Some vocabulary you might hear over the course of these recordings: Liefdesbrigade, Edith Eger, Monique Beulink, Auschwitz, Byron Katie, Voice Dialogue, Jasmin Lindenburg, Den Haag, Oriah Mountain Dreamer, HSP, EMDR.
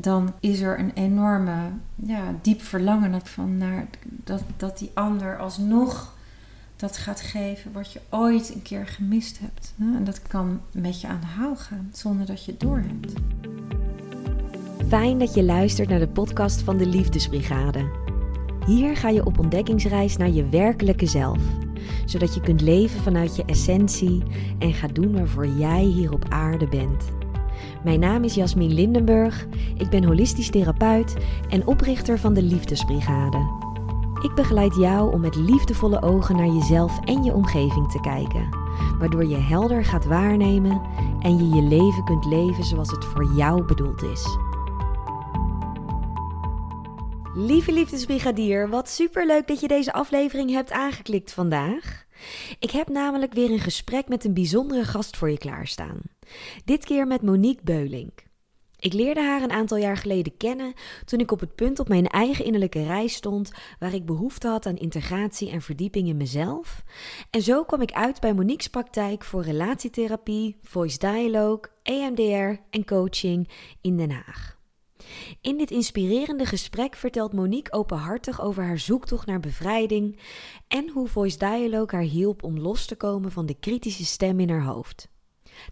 dan is er een enorme, diep verlangen dat die ander alsnog dat gaat geven wat je ooit een keer gemist hebt. En dat kan met je aan de haal gaan, zonder dat je het doorhebt. Fijn dat je luistert naar de podcast van de Liefdesbrigade. Hier ga je op ontdekkingsreis naar je werkelijke zelf, zodat je kunt leven vanuit je essentie en gaat doen waarvoor jij hier op aarde bent. Mijn naam is Jasmin Lindenburg, ik ben holistisch therapeut en oprichter van de Liefdesbrigade. Ik begeleid jou om met liefdevolle ogen naar jezelf en je omgeving te kijken, waardoor je helder gaat waarnemen en je je leven kunt leven zoals het voor jou bedoeld is. Lieve liefdesbrigadier, wat superleuk dat je deze aflevering hebt aangeklikt vandaag. Ik heb namelijk weer een gesprek met een bijzondere gast voor je klaarstaan. Dit keer met Monique Beulink. Ik leerde haar een aantal jaar geleden kennen toen ik op het punt op mijn eigen innerlijke reis stond, waar ik behoefte had aan integratie en verdieping in mezelf. En zo kwam ik uit bij Monique's praktijk voor relatietherapie, voice dialogue, EMDR en coaching in Den Haag. In dit inspirerende gesprek vertelt Monique openhartig over haar zoektocht naar bevrijding en hoe Voice Dialogue haar hielp om los te komen van de kritische stem in haar hoofd.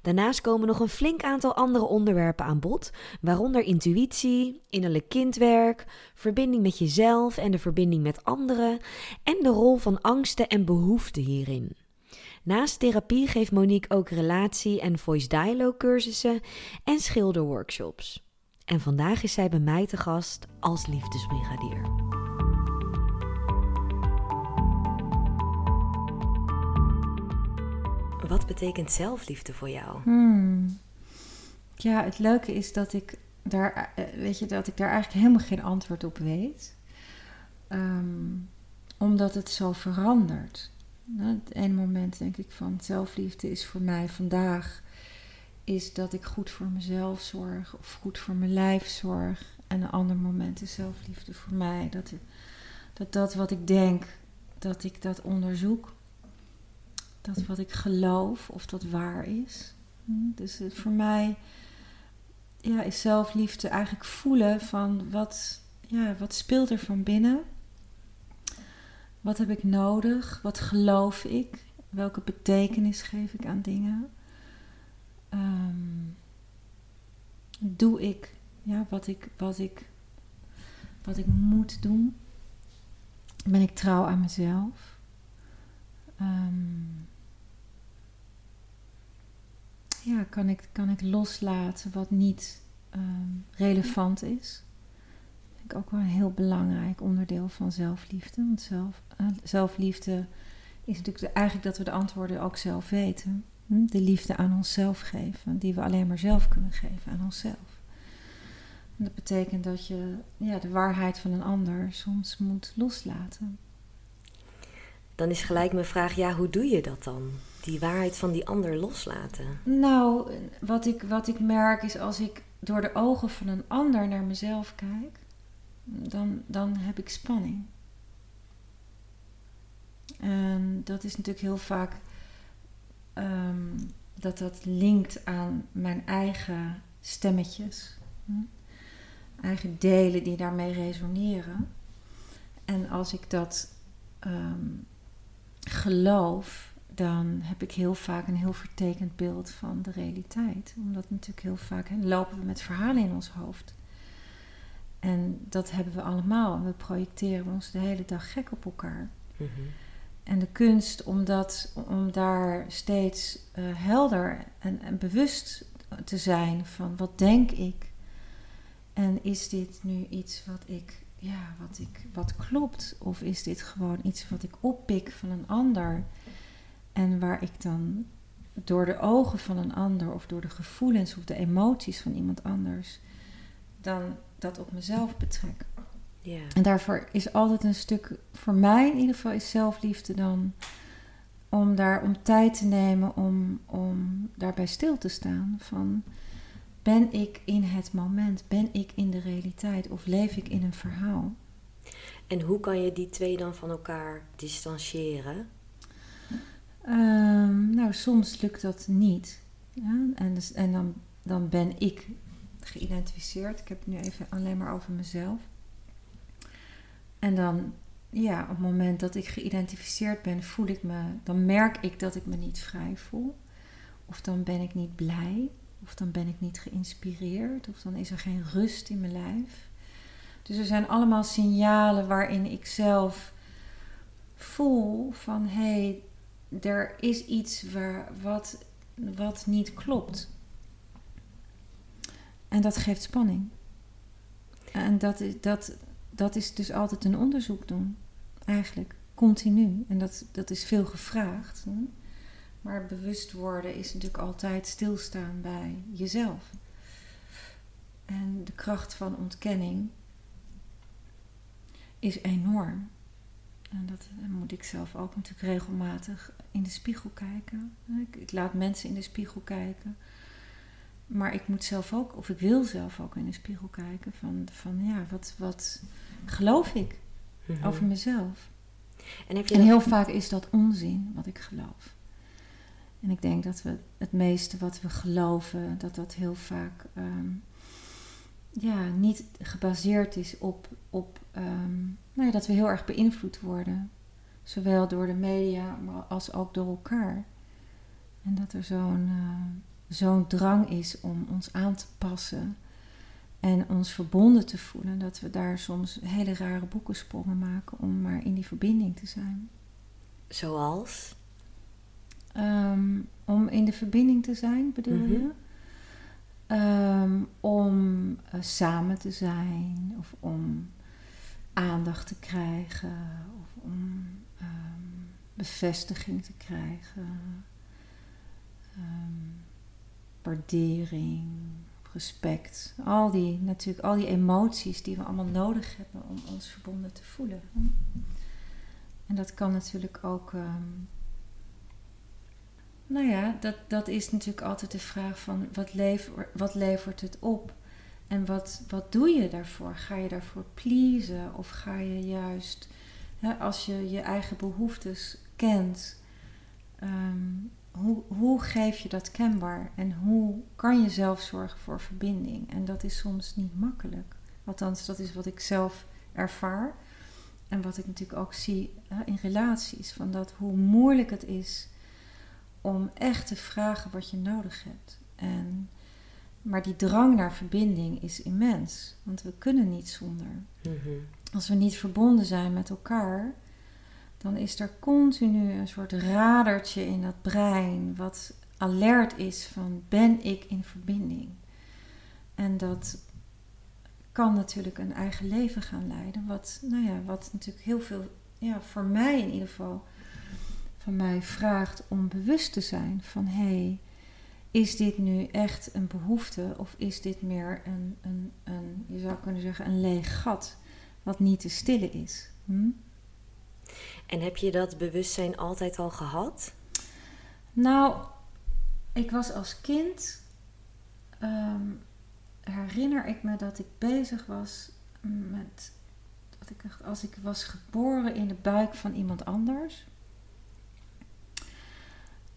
Daarnaast komen nog een flink aantal andere onderwerpen aan bod, waaronder intuïtie, innerlijk kindwerk, verbinding met jezelf en de verbinding met anderen en de rol van angsten en behoeften hierin. Naast therapie geeft Monique ook relatie- en Voice Dialogue cursussen en schilderworkshops. En vandaag is zij bij mij te gast als liefdesbrigadier. Wat betekent zelfliefde voor jou? Ja, het leuke is dat ik daar, eigenlijk helemaal geen antwoord op weet. Omdat het zo verandert. Het ene moment denk ik van zelfliefde is voor mij vandaag, is dat ik goed voor mezelf zorg of goed voor mijn lijf zorg. En een ander moment is zelfliefde voor mij. Dat wat ik denk, dat ik dat onderzoek. Dat wat ik geloof, of dat waar is. Dus voor mij is zelfliefde eigenlijk voelen van wat speelt er van binnen? Wat heb ik nodig? Wat geloof ik? Welke betekenis geef ik aan dingen? Doe ik wat ik moet doen? Ben ik trouw aan mezelf? Kan ik loslaten wat niet relevant is? Dat vind ik ook wel een heel belangrijk onderdeel van zelfliefde. Want zelfliefde is natuurlijk eigenlijk dat we de antwoorden ook zelf weten. De liefde aan onszelf geven, die we alleen maar zelf kunnen geven aan onszelf. En dat betekent dat je de waarheid van een ander soms moet loslaten. Dan is gelijk mijn vraag, hoe doe je dat dan? Die waarheid van die ander loslaten? Nou, wat ik merk is als ik door de ogen van een ander naar mezelf kijk, dan heb ik spanning. En dat is natuurlijk heel vaak dat linkt aan mijn eigen stemmetjes. Eigen delen die daarmee resoneren. En als ik dat geloof, dan heb ik heel vaak een heel vertekend beeld van de realiteit. Omdat natuurlijk heel vaak lopen we met verhalen in ons hoofd. En dat hebben we allemaal. We projecteren ons de hele dag gek op elkaar. Mm-hmm. En de kunst om daar steeds helder en bewust te zijn van wat denk ik? En is dit nu iets wat klopt? Of is dit gewoon iets wat ik oppik van een ander? En waar ik dan door de ogen van een ander of door de gevoelens of de emoties van iemand anders dan dat op mezelf betrek. Yeah. En daarvoor is altijd een stuk, voor mij in ieder geval, is zelfliefde dan om tijd te nemen om daarbij stil te staan. Van, ben ik in het moment? Ben ik in de realiteit? Of leef ik in een verhaal? En hoe kan je die twee dan van elkaar distancieren? Soms lukt dat niet. Ja? En dan ben ik geïdentificeerd. Ik heb het nu even alleen maar over mezelf. En dan, ja, op het moment dat ik geïdentificeerd ben, voel ik me, dan merk ik dat ik me niet vrij voel. Of dan ben ik niet blij. Of dan ben ik niet geïnspireerd. Of dan is er geen rust in mijn lijf. Dus er zijn allemaal signalen waarin ik zelf voel van, hé, er is iets wat niet klopt. En dat geeft spanning. En dat is dus altijd een onderzoek doen. Eigenlijk, continu. En dat is veel gevraagd. Hè? Maar bewust worden is natuurlijk altijd stilstaan bij jezelf. En de kracht van ontkenning is enorm. En dat moet ik zelf ook natuurlijk regelmatig in de spiegel kijken. Ik laat mensen in de spiegel kijken. Maar ik moet zelf ook, of ik wil zelf ook in de spiegel kijken. Wat geloof ik over mezelf? En, heel vaak is dat onzin wat ik geloof. En ik denk dat we het meeste wat we geloven, dat heel vaak niet gebaseerd is op dat we heel erg beïnvloed worden. Zowel door de media, maar als ook door elkaar. En dat er zo'n drang is om ons aan te passen en ons verbonden te voelen. Dat we daar soms hele rare boekensprongen maken om maar in die verbinding te zijn. Zoals? Om in de verbinding te zijn, bedoel je? Om samen te zijn, of om aandacht te krijgen, of om bevestiging te krijgen, waardering, respect. Al die emoties die we allemaal nodig hebben om ons verbonden te voelen. En dat kan natuurlijk ook... dat is natuurlijk altijd de vraag van wat levert het op? En wat doe je daarvoor? Ga je daarvoor pleasen? Of ga je juist, als je je eigen behoeftes kent, hoe geef je dat kenbaar? En hoe kan je zelf zorgen voor verbinding? En dat is soms niet makkelijk. Althans, dat is wat ik zelf ervaar. En wat ik natuurlijk ook zie in relaties. Van dat hoe moeilijk het is om echt te vragen wat je nodig hebt. Maar die drang naar verbinding is immens. Want we kunnen niet zonder. Als we niet verbonden zijn met elkaar, dan is er continu een soort radertje in dat brein wat alert is van, ben ik in verbinding? En dat kan natuurlijk een eigen leven gaan leiden. Wat natuurlijk heel veel, voor mij in ieder geval, van mij vraagt om bewust te zijn van, hé, is dit nu echt een behoefte of is dit meer een je zou kunnen zeggen, een leeg gat wat niet te stillen is? En heb je dat bewustzijn altijd al gehad? Nou, ik was als kind, herinner ik me dat ik bezig was met, als ik was geboren in de buik van iemand anders,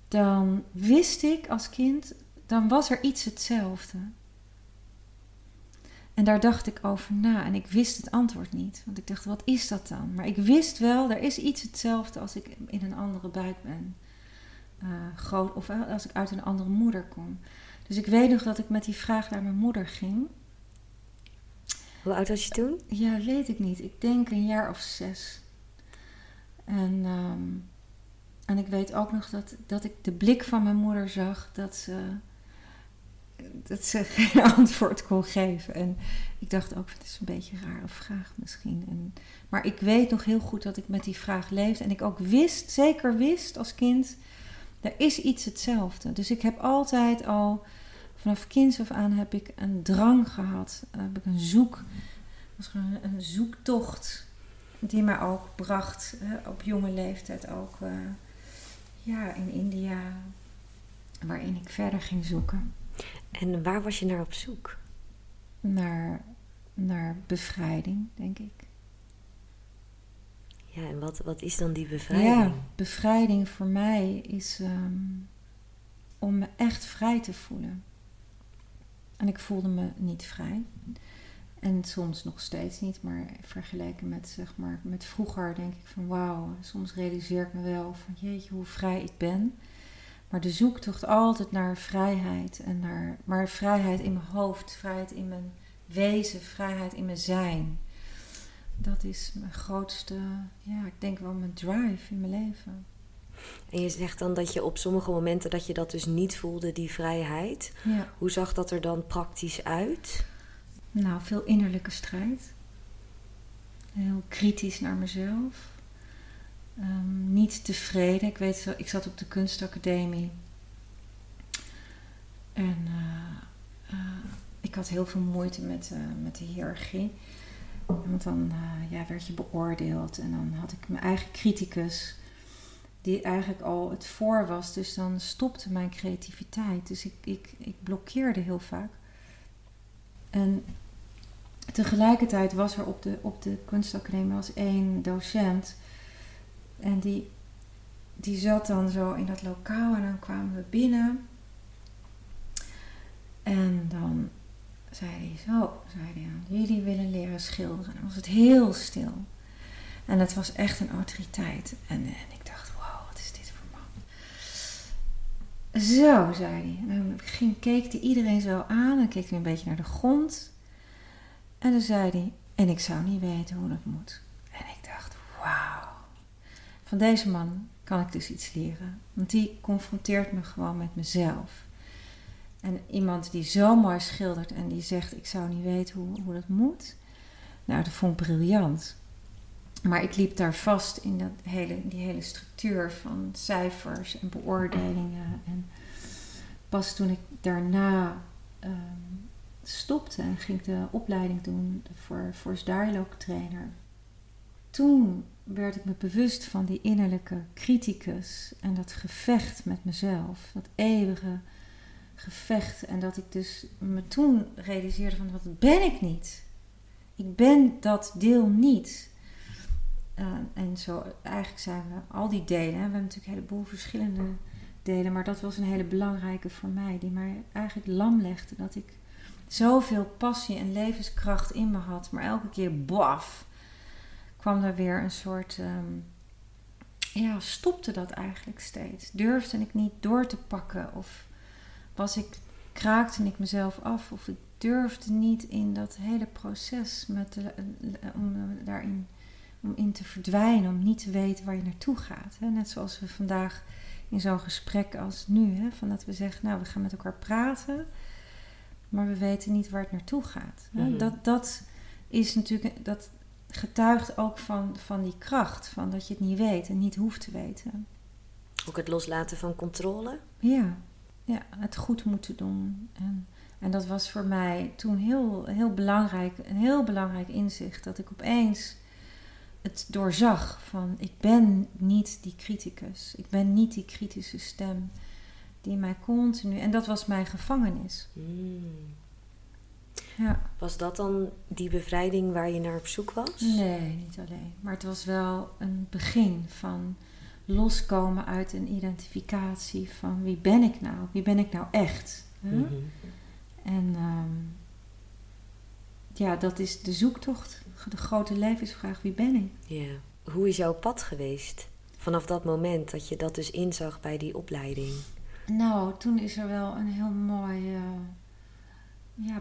dan wist ik als kind, dan was er iets hetzelfde. En daar dacht ik over na. En ik wist het antwoord niet. Want ik dacht, wat is dat dan? Maar ik wist wel, er is iets hetzelfde als ik in een andere buik ben. Of als ik uit een andere moeder kom. Dus ik weet nog dat ik met die vraag naar mijn moeder ging. Hoe oud was je toen? Ja, weet ik niet. Ik denk een jaar of 6. En ik weet ook nog dat ik de blik van mijn moeder zag dat ze geen antwoord kon geven. En ik dacht ook, het is een beetje een rare vraag misschien. Maar ik weet nog heel goed dat ik met die vraag leefde. En ik ook zeker wist als kind, er is iets hetzelfde. Dus ik heb altijd al, vanaf kinds af aan heb ik een drang gehad. Heb ik een zoektocht die mij ook bracht, op jonge leeftijd ook, in India, waarin ik verder ging zoeken. En waar was je naar op zoek? Naar bevrijding, denk ik. Ja, en wat is dan die bevrijding? Ja, bevrijding voor mij is om me echt vrij te voelen. En ik voelde me niet vrij. En soms nog steeds niet, maar vergeleken met, zeg maar, met vroeger denk ik van wauw. Soms realiseer ik me wel van jeetje hoe vrij ik ben. Maar de zoektocht altijd naar vrijheid. En naar, maar vrijheid in mijn hoofd, vrijheid in mijn wezen, vrijheid in mijn zijn. Dat is mijn grootste, ja, ik denk wel mijn drive in mijn leven. En je zegt dan dat je op sommige momenten dat je dat dus niet voelde, die vrijheid. Ja. Hoe zag dat er dan praktisch uit? Nou, veel innerlijke strijd. Heel kritisch naar mezelf. Niet tevreden. Ik weet wel, ik zat op de kunstacademie. En ik had heel veel moeite met de hiërarchie. Want dan werd je beoordeeld. En dan had ik mijn eigen criticus. Die eigenlijk al het voor was. Dus dan stopte mijn creativiteit. Dus ik blokkeerde heel vaak. En tegelijkertijd was er op de kunstacademie was één docent. En die zat dan zo in dat lokaal. En dan kwamen we binnen. En dan zei hij, jullie willen leren schilderen. En dan was het heel stil. En het was echt een autoriteit. En ik dacht, wow, wat is dit voor man? Zo, zei hij. En dan keek hij iedereen zo aan. En keek hij een beetje naar de grond. En dan zei hij, en ik zou niet weten hoe dat moet. En ik dacht, wauw. Van deze man kan ik dus iets leren. Want die confronteert me gewoon met mezelf. En iemand die zo mooi schildert en die zegt, ik zou niet weten hoe dat moet. Nou, dat vond ik briljant. Maar ik liep daar vast in die hele structuur van cijfers en beoordelingen. En pas toen ik daarna stopte en ging de opleiding doen voor Voice Dialogue trainer. Toen werd ik me bewust van die innerlijke criticus en dat gevecht met mezelf. Dat eeuwige gevecht. En dat ik dus me toen realiseerde van wat ben ik niet. Ik ben dat deel niet. En zo eigenlijk zijn we al die delen. Hè, we hebben natuurlijk een heleboel verschillende delen. Maar dat was een hele belangrijke voor mij. Die mij eigenlijk lam legde. Dat ik zoveel passie en levenskracht in me had. Maar elke keer baf. Kwam daar weer een soort... stopte dat eigenlijk steeds. Durfde ik niet door te pakken. Of kraakte ik mezelf af. Of ik durfde niet in dat hele proces om in te verdwijnen, om niet te weten waar je naartoe gaat. Net zoals we vandaag in zo'n gesprek als nu, van dat we zeggen, nou, we gaan met elkaar praten, maar we weten niet waar het naartoe gaat. Mm-hmm. Dat is natuurlijk, dat getuigt ook van die kracht, van dat je het niet weet en niet hoeft te weten. Ook het loslaten van controle? Ja, het goed moeten doen. En dat was voor mij toen heel belangrijk, een heel belangrijk inzicht, dat ik opeens het doorzag van ik ben niet die criticus. Ik ben niet die kritische stem die mij continu... En dat was mijn gevangenis. Mm. Ja. Was dat dan die bevrijding waar je naar op zoek was? Nee, niet alleen. Maar het was wel een begin van loskomen uit een identificatie van wie ben ik nou? Wie ben ik nou echt? Huh? Mm-hmm. En dat is de zoektocht. De grote levensvraag, wie ben ik? Ja. Hoe is jouw pad geweest? Vanaf dat moment dat je dat dus inzag bij die opleiding. Nou, toen is er wel een heel mooie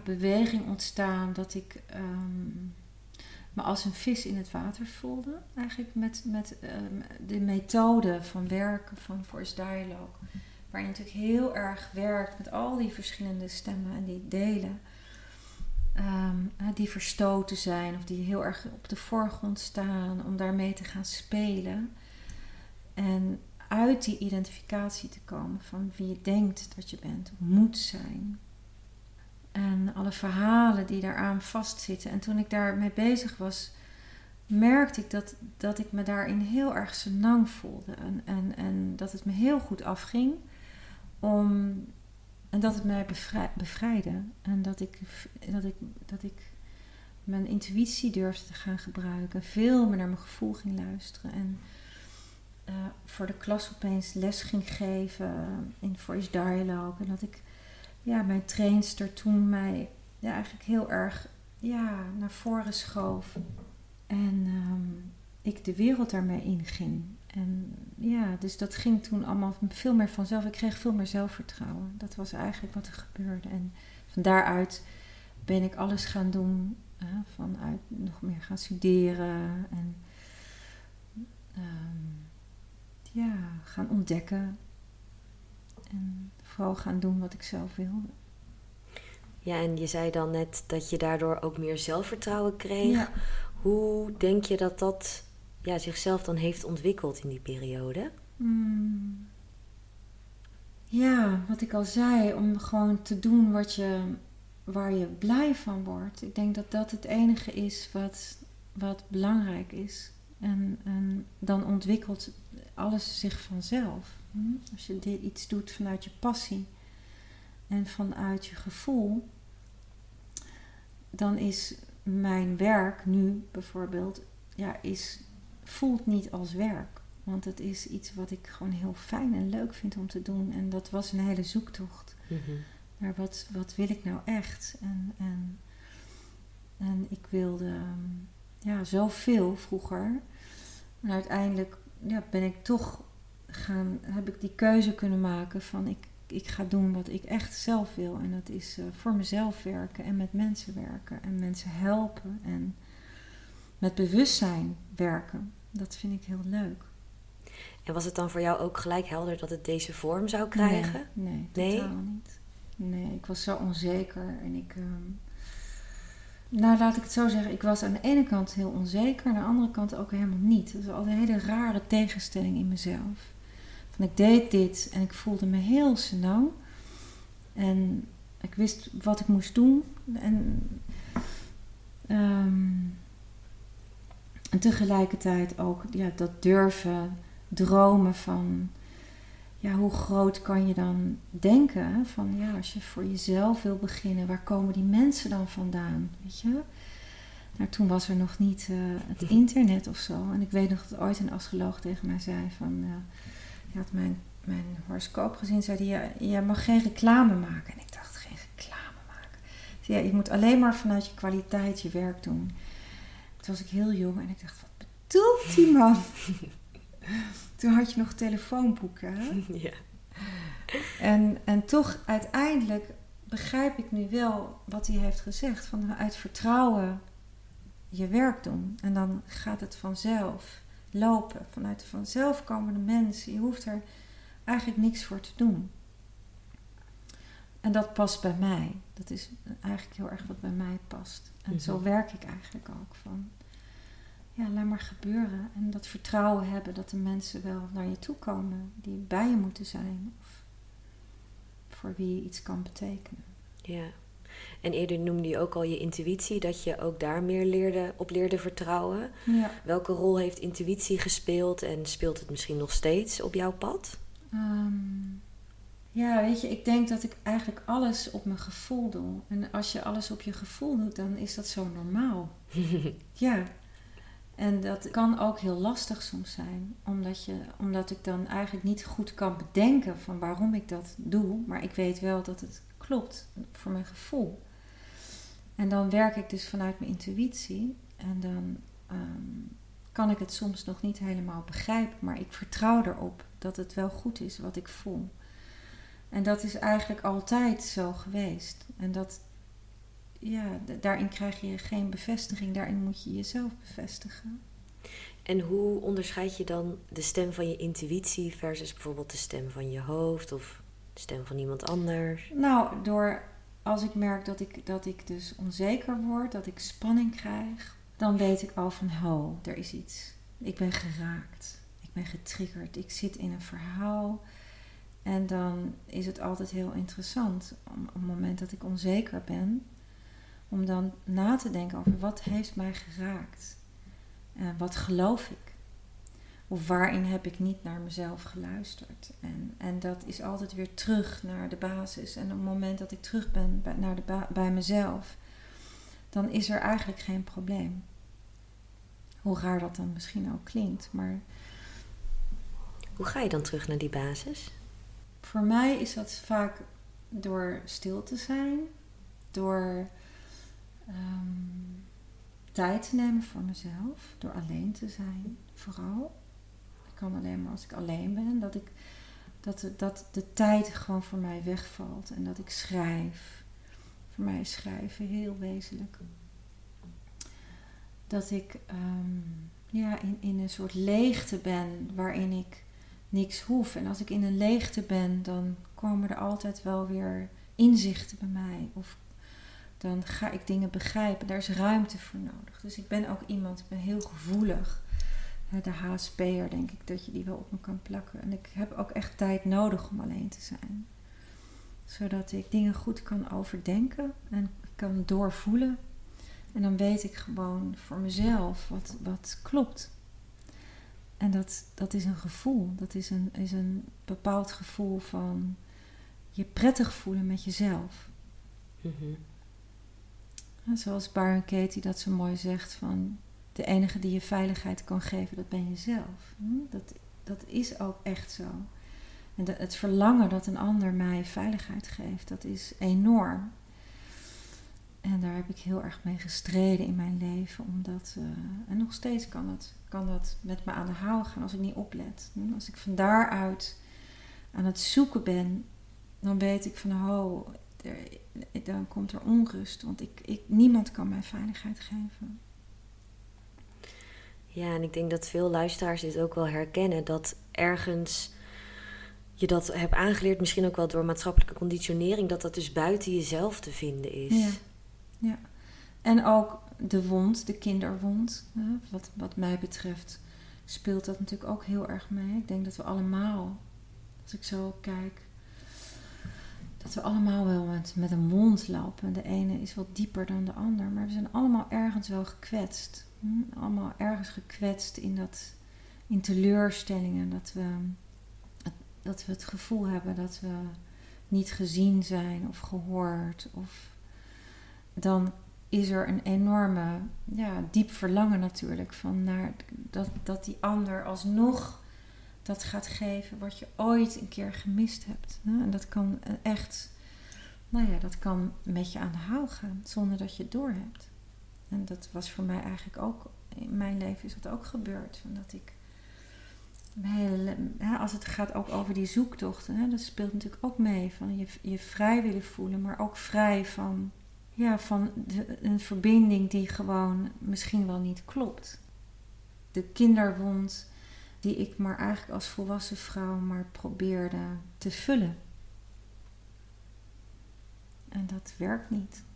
beweging ontstaan. Dat ik me als een vis in het water voelde. Eigenlijk met de methode van werken van Voice Dialogue. Waar je natuurlijk heel erg werkt met al die verschillende stemmen en die delen. Die verstoten zijn of die heel erg op de voorgrond staan om daarmee te gaan spelen en uit die identificatie te komen van wie je denkt dat je bent, moet zijn en alle verhalen die daaraan vastzitten. En toen ik daarmee bezig was, merkte ik dat ik me daarin heel erg senang voelde en dat het me heel goed afging en dat het mij bevrijdde. En dat ik mijn intuïtie durfde te gaan gebruiken. Veel meer naar mijn gevoel ging luisteren. En voor de klas opeens les ging geven in Voice Dialogue. En dat ik ja, mijn trainster toen mij ja, eigenlijk heel erg ja, naar voren schoof. En ik de wereld daarmee inging. En ja, dus dat ging toen allemaal veel meer vanzelf. Ik kreeg veel meer zelfvertrouwen. Dat was eigenlijk wat er gebeurde. En van daaruit ben ik alles gaan doen. Vanuit nog meer gaan studeren. En ja, gaan ontdekken. En vooral gaan doen wat ik zelf wilde. Ja, en je zei dan net dat je daardoor ook meer zelfvertrouwen kreeg. Ja. Hoe denk je dat dat ja, zichzelf dan heeft ontwikkeld in die periode? Ja, wat ik al zei, om gewoon te doen waar je blij van wordt. Ik denk dat dat het enige is wat belangrijk is. En dan ontwikkelt alles zich vanzelf. Als je iets doet vanuit je passie en vanuit je gevoel, dan is mijn werk nu bijvoorbeeld, ja, voelt niet als werk. Want het is iets wat ik gewoon heel fijn en leuk vind om te doen. En dat was een hele zoektocht. Mm-hmm. Maar wat wil ik nou echt? En ik wilde ja, zoveel vroeger. En uiteindelijk ja, ben ik toch heb ik die keuze kunnen maken van ik ga doen wat ik echt zelf wil. En dat is voor mezelf werken en met mensen werken. En mensen helpen en met bewustzijn werken. Dat vind ik heel leuk. En was het dan voor jou ook gelijk helder dat het deze vorm zou krijgen? Nee, totaal niet. Nee, ik was zo onzeker. En ik... nou, laat ik het zo zeggen. Ik was aan de ene kant heel onzeker. Aan de andere kant ook helemaal niet. Dat was altijd een hele rare tegenstelling in mezelf. Van ik deed dit en ik voelde me heel senau. En ik wist wat ik moest doen. En tegelijkertijd ook ja, dat durven, dromen van... Ja, hoe groot kan je dan denken? Van ja, als je voor jezelf wil beginnen, waar komen die mensen dan vandaan? Weet je? Nou, toen was er nog niet het internet of zo. En ik weet nog dat ooit een astroloog tegen mij zei van... die had mijn horoscoop gezien, zei die... Ja, je mag geen reclame maken. En ik dacht, geen reclame maken? Dus ja, je moet alleen maar vanuit je kwaliteit je werk doen. Toen was ik heel jong en ik dacht, wat bedoelt die man? Toen had je nog telefoonboeken. Hè? Ja. En toch uiteindelijk begrijp ik nu wel wat hij heeft gezegd. Van uit vertrouwen je werk doen. En dan gaat het vanzelf lopen. Vanuit de vanzelf komen de mensen. Je hoeft er eigenlijk niks voor te doen. En dat past bij mij. Dat is eigenlijk heel erg wat bij mij past. En mm-hmm. Zo werk ik eigenlijk ook van... Ja, laat maar gebeuren. En dat vertrouwen hebben dat de mensen wel naar je toe komen. Die bij je moeten zijn. Of voor wie je iets kan betekenen. Ja. En eerder noemde je ook al je intuïtie. Dat je ook daar meer op leerde vertrouwen. Ja. Welke rol heeft intuïtie gespeeld? En speelt het misschien nog steeds op jouw pad? Ja, weet je. Ik denk dat ik eigenlijk alles op mijn gevoel doe. En als je alles op je gevoel doet, dan is dat zo normaal. Ja. En dat kan ook heel lastig soms zijn. Omdat ik dan eigenlijk niet goed kan bedenken van waarom ik dat doe. Maar ik weet wel dat het klopt voor mijn gevoel. En dan werk ik dus vanuit mijn intuïtie. En dan kan ik het soms nog niet helemaal begrijpen. Maar ik vertrouw erop dat het wel goed is wat ik voel. En dat is eigenlijk altijd zo geweest. En dat... Ja, daarin krijg je geen bevestiging. Daarin moet je jezelf bevestigen. En hoe onderscheid je dan de stem van je intuïtie versus bijvoorbeeld de stem van je hoofd of de stem van iemand anders? Nou, als ik merk dat ik dus onzeker word, dat ik spanning krijg, dan weet ik al van, er is iets. Ik ben geraakt. Ik ben getriggerd. Ik zit in een verhaal. En dan is het altijd heel interessant op het moment dat ik onzeker ben, om dan na te denken over wat heeft mij geraakt. En wat geloof ik? Of waarin heb ik niet naar mezelf geluisterd? En dat is altijd weer terug naar de basis. En op het moment dat ik terug ben bij mezelf, dan is er eigenlijk geen probleem. Hoe raar dat dan misschien ook klinkt. Maar hoe ga je dan terug naar die basis? Voor mij is dat vaak door stil te zijn, door tijd te nemen voor mezelf, door alleen te zijn, vooral. Ik kan alleen maar als ik alleen ben, dat de tijd gewoon voor mij wegvalt en dat ik schrijf. Voor mij is schrijven heel wezenlijk. Dat ik in een soort leegte ben waarin ik niks hoef. En als ik in een leegte ben, dan komen er altijd wel weer inzichten bij mij. Of dan ga ik dingen begrijpen. Daar is ruimte voor nodig. Dus ik ben ook iemand, ik ben heel gevoelig. De HSP'er denk ik dat je die wel op me kan plakken. En ik heb ook echt tijd nodig om alleen te zijn. Zodat ik dingen goed kan overdenken en kan doorvoelen. En dan weet ik gewoon voor mezelf wat klopt. En dat is een gevoel. Dat is een bepaald gevoel van je prettig voelen met jezelf. Mm-hmm. En zoals Byron Katie dat zo mooi zegt van... de enige die je veiligheid kan geven, dat ben jezelf. Dat is ook echt zo. En het verlangen dat een ander mij veiligheid geeft, dat is enorm. En daar heb ik heel erg mee gestreden in mijn leven. Omdat, en nog steeds kan dat met me aan de haal gaan als ik niet oplet. Als ik van daaruit aan het zoeken ben, dan weet ik van dan komt er onrust. Want niemand kan mij veiligheid geven. Ja, en ik denk dat veel luisteraars dit ook wel herkennen. Dat ergens je dat hebt aangeleerd, misschien ook wel door maatschappelijke conditionering, dat dat dus buiten jezelf te vinden is. Ja, ja. En ook de kinderwond, wat mij betreft, speelt dat natuurlijk ook heel erg mee. Ik denk dat we allemaal, als ik zo kijk, dat we allemaal wel met een wond lopen. De ene is wat dieper dan de ander, maar we zijn allemaal ergens wel gekwetst. Allemaal ergens gekwetst in teleurstellingen. Dat we het gevoel hebben dat we niet gezien zijn of gehoord. Of dan is er een enorme, diep verlangen natuurlijk. Dat die ander alsnog dat gaat geven wat je ooit een keer gemist hebt. En dat kan echt, dat kan met je aan de haal gaan zonder dat je het doorhebt. En dat was voor mij eigenlijk ook... In mijn leven is dat ook gebeurd. Omdat ik... als het gaat ook over die zoektochten... dat speelt natuurlijk ook mee. Van je vrij willen voelen. Maar ook vrij van... een verbinding die gewoon... misschien wel niet klopt. De kinderwond... die ik maar eigenlijk als volwassen vrouw... maar probeerde te vullen. En dat werkt niet.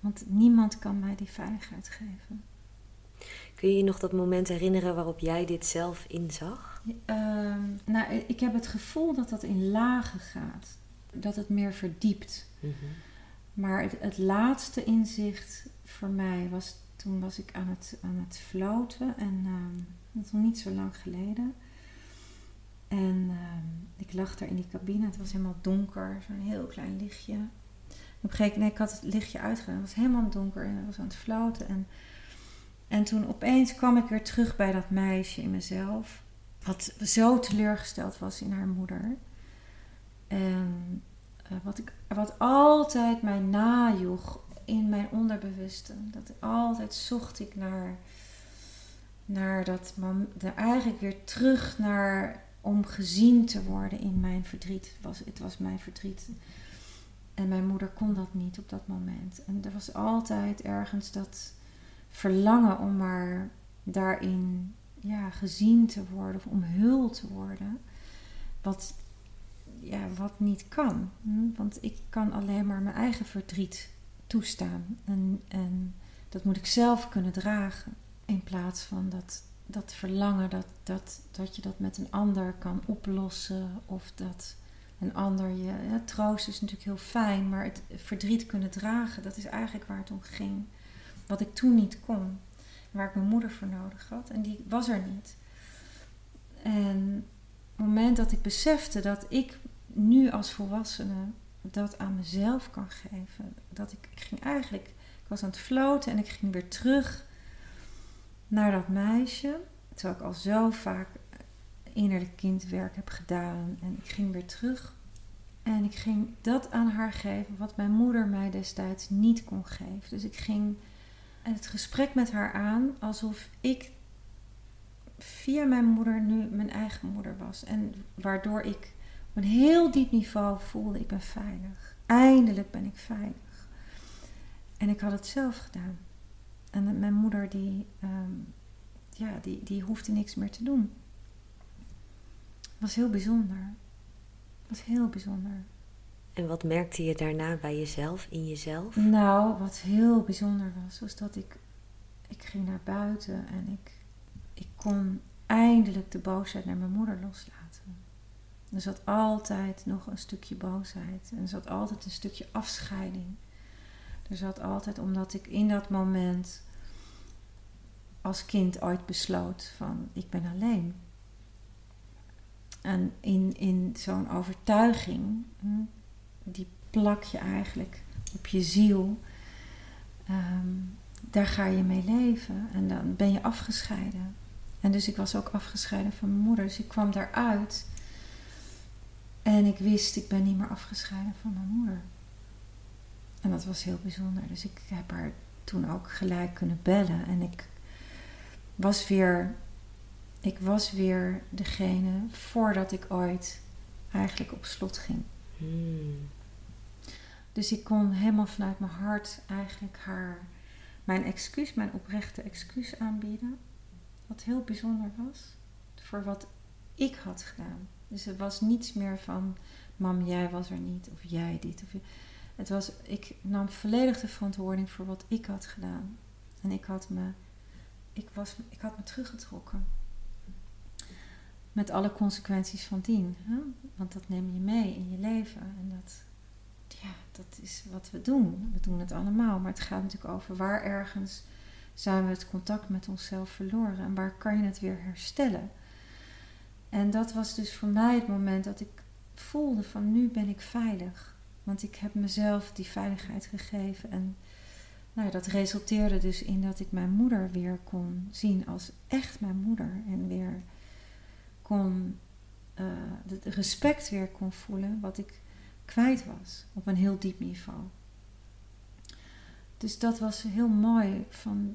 Want niemand kan mij die veiligheid geven. Kun je je nog dat moment herinneren waarop jij dit zelf inzag? Ik heb het gevoel dat dat in lagen gaat. Dat het meer verdiept. Mm-hmm. Maar het laatste inzicht voor mij was... Toen was ik aan het floten. En dat was nog niet zo lang geleden. En ik lag daar in die cabine. Het was helemaal donker. Zo'n heel klein lichtje. Ik had het lichtje uitgedaan. Het was helemaal donker en ik was aan het floten. En toen opeens kwam ik weer terug bij dat meisje in mezelf. Wat zo teleurgesteld was in haar moeder. En wat altijd mij najoeg in mijn onderbewuste. Dat altijd zocht ik naar dat man. Eigenlijk weer terug naar om gezien te worden in mijn verdriet. Het was mijn verdriet. En mijn moeder kon dat niet op dat moment. En er was altijd ergens dat verlangen om maar daarin gezien te worden of omhuld te worden. Wat niet kan. Want ik kan alleen maar mijn eigen verdriet toestaan. En dat moet ik zelf kunnen dragen. In plaats van dat verlangen dat je dat met een ander kan oplossen of dat... Een ander je... Ja, troost is natuurlijk heel fijn, maar het verdriet kunnen dragen, dat is eigenlijk waar het om ging. Wat ik toen niet kon. Waar ik mijn moeder voor nodig had. En die was er niet. En op het moment dat ik besefte dat ik nu als volwassene dat aan mezelf kan geven. Dat ik ging eigenlijk... Ik was aan het floten en ik ging weer terug naar dat meisje. Terwijl ik al zo vaak... innerlijk kindwerk heb gedaan. En ik ging weer terug En ik ging dat aan haar geven wat mijn moeder mij destijds niet kon geven. Dus ik ging het gesprek met haar aan alsof ik via mijn moeder nu mijn eigen moeder was. En waardoor ik op een heel diep niveau voelde, ik ben veilig. Eindelijk ben ik veilig. En ik had het zelf gedaan. En mijn moeder die hoefde niks meer te doen. Was heel bijzonder. Dat is heel bijzonder. En wat merkte je daarna bij jezelf, in jezelf? Nou, wat heel bijzonder was dat ik ging naar buiten en ik kon eindelijk de boosheid naar mijn moeder loslaten. Er zat altijd nog een stukje boosheid. En er zat altijd een stukje afscheiding. Er zat altijd, omdat ik in dat moment als kind ooit besloot van, ik ben alleen. En in zo'n overtuiging, die plak je eigenlijk op je ziel, daar ga je mee leven. En dan ben je afgescheiden. En dus ik was ook afgescheiden van mijn moeder. Dus ik kwam daaruit en ik wist, ik ben niet meer afgescheiden van mijn moeder. En dat was heel bijzonder. Dus ik heb haar toen ook gelijk kunnen bellen. En ik was weer degene voordat ik ooit eigenlijk op slot ging. Hmm. Dus ik kon helemaal vanuit mijn hart eigenlijk haar, mijn oprechte excuus aanbieden. Wat heel bijzonder was. Voor wat ik had gedaan. Dus het was niets meer van, mam, jij was er niet. Of jij dit. Ik nam volledig de verantwoording voor wat ik had gedaan. En ik had me teruggetrokken. Met alle consequenties van dien. Hè? Want dat neem je mee in je leven. En dat is wat we doen. We doen het allemaal. Maar het gaat natuurlijk over waar ergens zijn we het contact met onszelf verloren. En waar kan je het weer herstellen. En dat was dus voor mij het moment dat ik voelde van, nu ben ik veilig. Want ik heb mezelf die veiligheid gegeven. En dat resulteerde dus in dat ik mijn moeder weer kon zien als echt mijn moeder. En weer kon het respect weer kon voelen wat ik kwijt was op een heel diep niveau. Dus dat was heel mooi van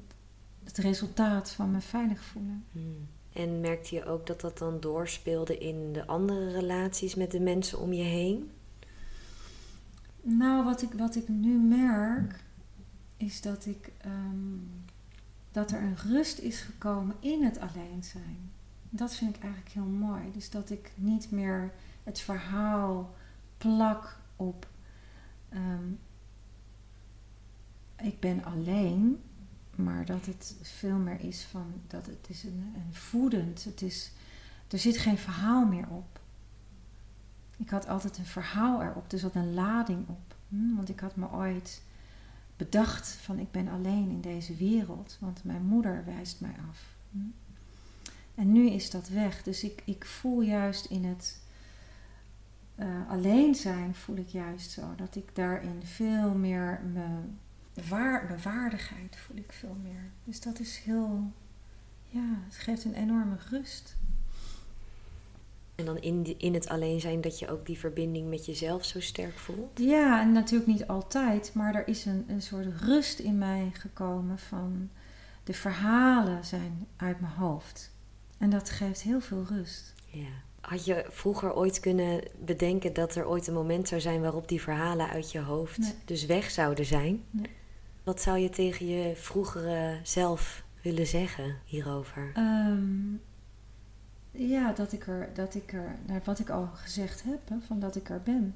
het resultaat van me veilig voelen. En merkte je ook dat dat dan doorspeelde in de andere relaties met de mensen om je heen? Nou, wat ik nu merk is dat dat er een rust is gekomen in het alleen zijn. Dat vind ik eigenlijk heel mooi. Dus dat ik niet meer het verhaal plak op. Ik ben alleen. Maar dat het veel meer is van, dat het is een voedend. Er zit geen verhaal meer op. Ik had altijd een verhaal erop. Dus had een lading op. Want ik had me ooit bedacht van, ik ben alleen in deze wereld. Want mijn moeder wijst mij af. En nu is dat weg. Dus ik voel juist in het alleen zijn, voel ik juist zo. Dat ik daarin veel meer mijn waardigheid voel ik veel meer. Dus dat is het geeft een enorme rust. En dan in het alleen zijn dat je ook die verbinding met jezelf zo sterk voelt? Ja, en natuurlijk niet altijd. Maar er is een soort rust in mij gekomen van, de verhalen zijn uit mijn hoofd. En dat geeft heel veel rust. Ja. Had je vroeger ooit kunnen bedenken dat er ooit een moment zou zijn waarop die verhalen uit je hoofd dus weg zouden zijn? Nee. Wat zou je tegen je vroegere zelf willen zeggen hierover? Dat ik er, wat ik al gezegd heb, hè, van dat ik er ben.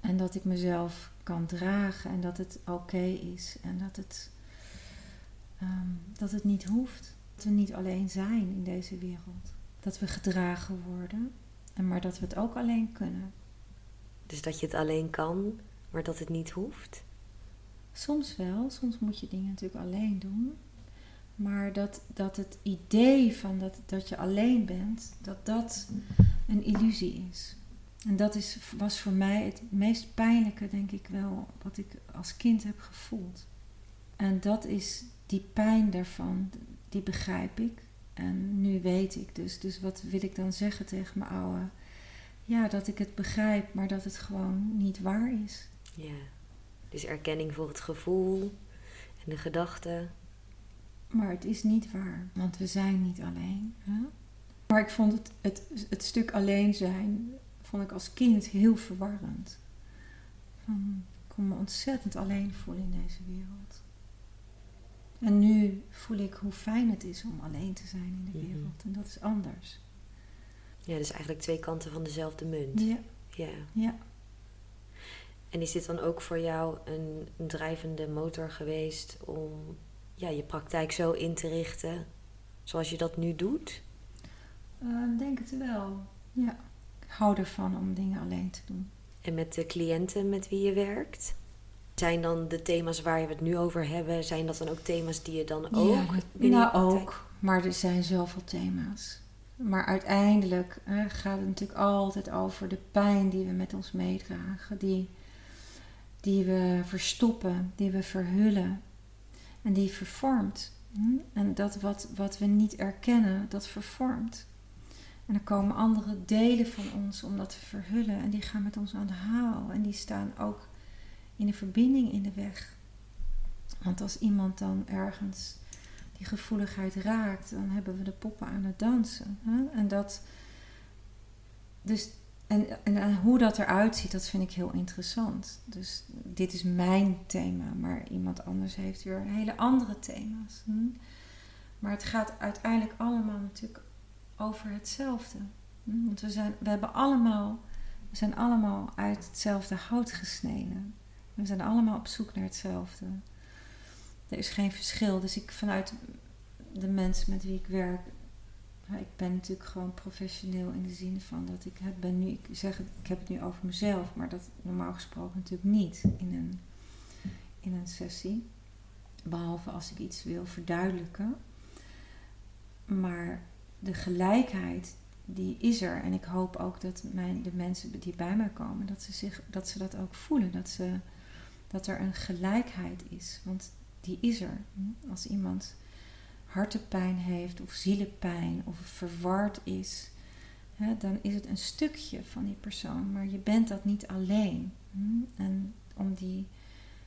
En dat ik mezelf kan dragen en dat het oké is en dat het niet hoeft. Dat we niet alleen zijn in deze wereld. Dat we gedragen worden. Maar dat we het ook alleen kunnen. Dus dat je het alleen kan, maar dat het niet hoeft? Soms wel. Soms moet je dingen natuurlijk alleen doen. Maar dat het idee van dat je alleen bent, dat een illusie is. En dat was voor mij het meest pijnlijke, denk ik wel, wat ik als kind heb gevoeld. En dat is die pijn daarvan. Die begrijp ik. En nu weet ik dus. Dus wat wil ik dan zeggen tegen mijn oude ja, dat ik het begrijp, maar dat het gewoon niet waar is. Ja, dus erkenning voor het gevoel en de gedachten. Maar het is niet waar, want we zijn niet alleen. Hè? Maar ik vond het stuk alleen zijn, vond ik als kind heel verwarrend. Ik kon me ontzettend alleen voelen in deze wereld. En nu voel ik hoe fijn het is om alleen te zijn in de wereld. Mm-hmm. En dat is anders. Ja, dus eigenlijk twee kanten van dezelfde munt. Ja. Ja. Ja. En is dit dan ook voor jou een drijvende motor geweest om je praktijk zo in te richten zoals je dat nu doet? Denk het wel. Ja. Ik hou ervan om dingen alleen te doen. En met de cliënten met wie je werkt? Zijn dan de thema's waar we het nu over hebben, zijn dat dan ook thema's die je dan ook... maar er zijn zoveel thema's. Maar uiteindelijk gaat het natuurlijk altijd over de pijn die we met ons meedragen. Die we verstoppen, die we verhullen. En die vervormt. En dat wat we niet erkennen, dat vervormt. En er komen andere delen van ons om dat te verhullen. En die gaan met ons aan de haal. En die staan ook in de verbinding in de weg. Want als iemand dan ergens die gevoeligheid raakt, dan hebben we de poppen aan het dansen. Hè? En dat. Dus, en hoe dat eruit ziet, dat vind ik heel interessant. Dus dit is mijn thema, maar iemand anders heeft weer hele andere thema's. Hè? Maar het gaat uiteindelijk allemaal natuurlijk over hetzelfde. Hè? Want we zijn allemaal uit hetzelfde hout gesneden. We zijn allemaal op zoek naar hetzelfde. Er is geen verschil. Dus vanuit de mensen met wie ik werk... Ik ben natuurlijk gewoon professioneel in de zin van dat ik heb het nu over mezelf, maar dat normaal gesproken natuurlijk niet in een sessie. Behalve als ik iets wil verduidelijken. Maar de gelijkheid, die is er. En ik hoop ook dat de mensen die bij mij komen, dat ze dat ook voelen. Dat er een gelijkheid is. Want die is er. Als iemand hartepijn heeft of zielepijn of verward is, dan is het een stukje van die persoon. Maar je bent dat niet alleen. En om die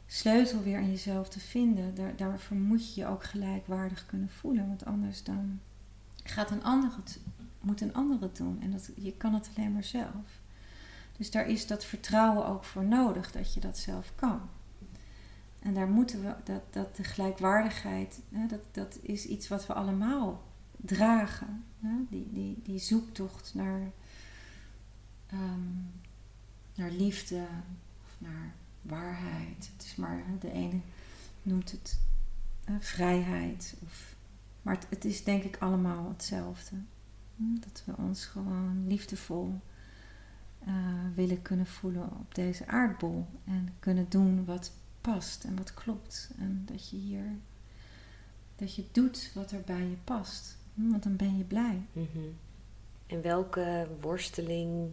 sleutel weer in jezelf te vinden, daarvoor moet je je ook gelijkwaardig kunnen voelen. Want anders dan gaat een ander het moet een ander het doen. En je kan het alleen maar zelf. Dus daar is dat vertrouwen ook voor nodig, dat je dat zelf kan. En daar moeten we, dat de gelijkwaardigheid, dat is iets wat we allemaal dragen. Die zoektocht naar liefde of naar waarheid. Het is maar, de ene noemt het vrijheid. Maar het is denk ik allemaal hetzelfde. Dat we ons gewoon liefdevol willen kunnen voelen op deze aardbol. En kunnen doen wat past en wat klopt. En dat je doet wat er bij je past. Want dan ben je blij. Mm-hmm. En welke worsteling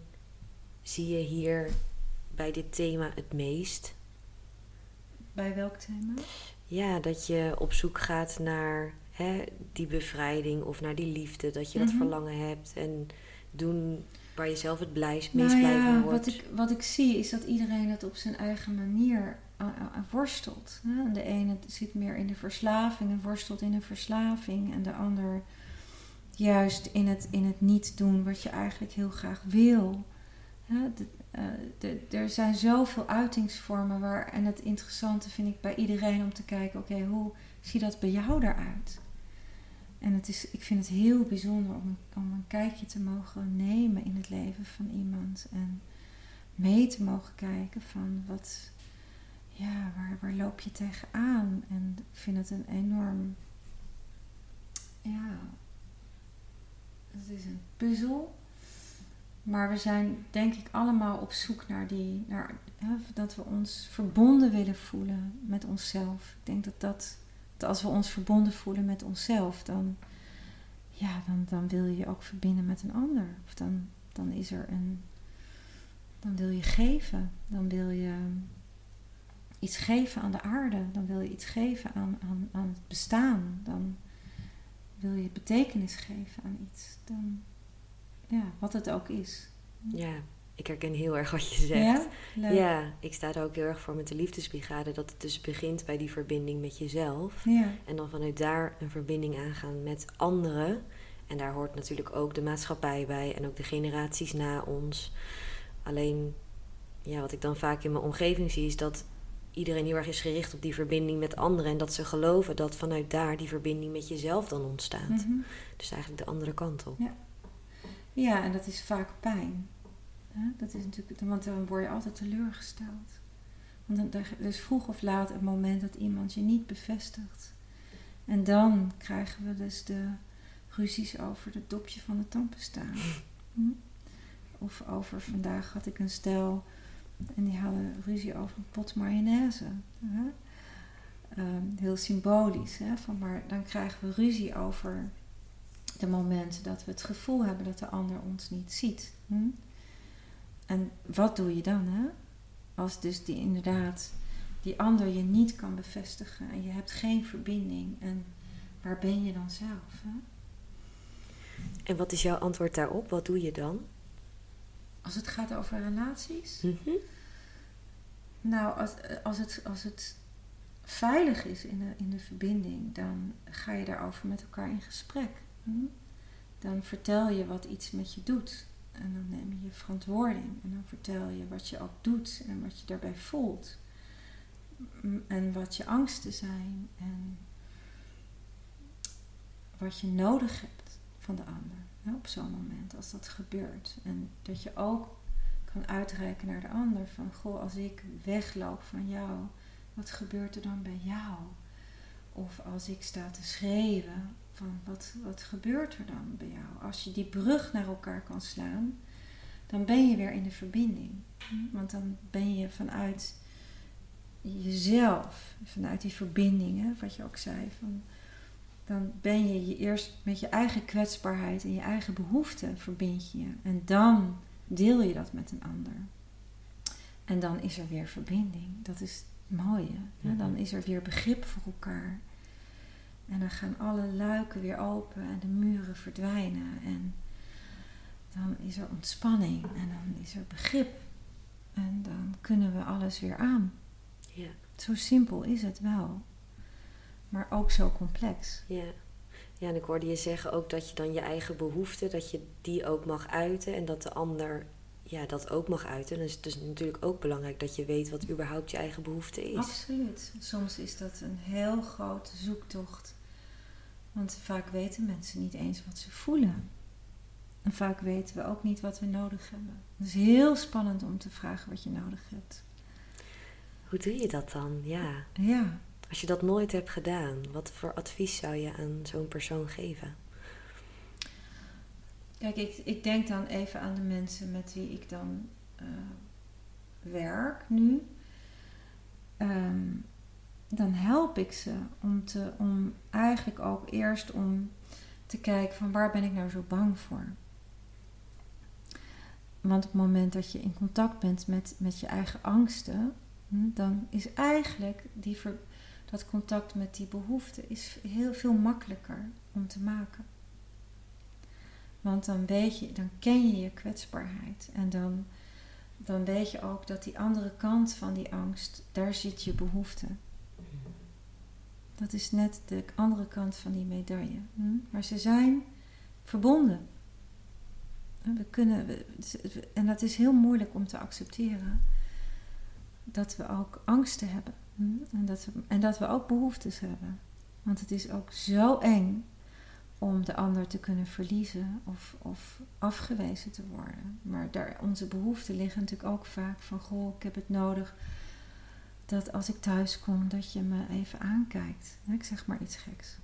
zie je hier bij dit thema het meest? Bij welk thema? Ja, dat je op zoek gaat naar die bevrijding of naar die liefde, dat je dat verlangen hebt en doen waar je zelf het meest blij van wordt. Wat ik zie is dat iedereen dat op zijn eigen manier worstelt. Hè? De ene zit meer in de verslaving en worstelt in een verslaving en de ander juist in het niet doen wat je eigenlijk heel graag wil. Hè? Er zijn zoveel uitingsvormen en het interessante vind ik bij iedereen om te kijken, oké, hoe zie dat bij jou daaruit? En ik vind het heel bijzonder om een kijkje te mogen nemen in het leven van iemand. En mee te mogen kijken van waar loop je tegenaan? En ik vind het een enorm... Ja, het is een puzzel. Maar we zijn denk ik allemaal op zoek naar dat we ons verbonden willen voelen met onszelf. Ik denk dat als we ons verbonden voelen met onszelf, dan wil je je ook verbinden met een ander. Of dan is er dan wil je geven. Dan wil je iets geven aan de aarde. Dan wil je iets geven aan het bestaan. Dan wil je betekenis geven aan iets. Dan, wat het ook is. Ja, Ik herken heel erg wat je zegt. Ja? Ja, ik sta er ook heel erg voor met de liefdesbrigade. Dat het dus begint bij die verbinding met jezelf. Ja. En dan vanuit daar een verbinding aangaan met anderen. En daar hoort natuurlijk ook de maatschappij bij. En ook de generaties na ons. Alleen, ja, wat ik dan vaak in mijn omgeving zie is dat iedereen heel erg is gericht op die verbinding met anderen. En dat ze geloven dat vanuit daar die verbinding met jezelf dan ontstaat. Mm-hmm. Dus eigenlijk de andere kant op. Ja, ja, en dat is vaak pijn. Dat is natuurlijk, want dan word je altijd teleurgesteld. Want er is vroeg of laat een moment dat iemand je niet bevestigt. En dan krijgen we dus de ruzies over het dopje van de tandpasta. Hm? Of over, vandaag had ik een stel en die hadden ruzie over een pot mayonaise. Hè? Heel symbolisch. Hè? Maar dan krijgen we ruzie over de momenten dat we het gevoel hebben dat de ander ons niet ziet. Hm? En wat doe je dan, hè? Als dus die inderdaad die ander je niet kan bevestigen en je hebt geen verbinding. En waar ben je dan zelf, hè? En wat is jouw antwoord daarop? Wat doe je dan? Als het gaat over relaties? Mm-hmm. Nou, als het veilig is in de verbinding, dan ga je daarover met elkaar in gesprek. Hm? Dan vertel je wat iets met je doet. En dan neem je je verantwoording. En dan vertel je wat je ook doet en wat je daarbij voelt. En wat je angsten zijn. En wat je nodig hebt van de ander. Ja, op zo'n moment, als dat gebeurt. En dat je ook kan uitreiken naar de ander. Van, goh, als ik wegloop van jou, wat gebeurt er dan bij jou? Of als ik sta te schreeuwen. Van wat gebeurt er dan bij jou? Als je die brug naar elkaar kan slaan, dan ben je weer in de verbinding. Want dan ben je vanuit jezelf, vanuit die verbinding, hè, wat je ook zei. Van, dan ben je eerst met je eigen kwetsbaarheid en je eigen behoeften verbind je. En dan deel je dat met een ander. En dan is er weer verbinding. Dat is het mooie. Hè? Dan is er weer begrip voor elkaar. En dan gaan alle luiken weer open en de muren verdwijnen. En dan is er ontspanning en dan is er begrip. En dan kunnen we alles weer aan. Ja. Zo simpel is het wel. Maar ook zo complex. Ja. Ja, en ik hoorde je zeggen ook dat je dan je eigen behoeften, dat je die ook mag uiten. En dat de ander, ja, dat ook mag uiten. Dan is het dus natuurlijk ook belangrijk dat je weet wat überhaupt je eigen behoefte is. Absoluut. Soms is dat een heel grote zoektocht. Want vaak weten mensen niet eens wat ze voelen. En vaak weten we ook niet wat we nodig hebben. Het is heel spannend om te vragen wat je nodig hebt. Hoe doe je dat dan? Ja. Ja. Als je dat nooit hebt gedaan, wat voor advies zou je aan zo'n persoon geven? Kijk, ik denk dan even aan de mensen met wie ik dan werk nu. Dan help ik ze om eigenlijk ook eerst om te kijken van waar ben ik nou zo bang voor. Want op het moment dat je in contact bent met je eigen angsten, dan is eigenlijk dat contact met die behoefte is heel veel makkelijker om te maken. Want dan weet je, dan ken je je kwetsbaarheid. En dan weet je ook dat die andere kant van die angst, daar zit je behoefte. Dat is net de andere kant van die medaille. Maar ze zijn verbonden. En dat is heel moeilijk om te accepteren. Dat we ook angsten hebben. En dat we ook behoeftes hebben. Want het is ook zo eng om de ander te kunnen verliezen of afgewezen te worden. Maar onze behoeften liggen natuurlijk ook vaak van, goh, ik heb het nodig dat als ik thuis kom, dat je me even aankijkt. Ik zeg maar iets geks.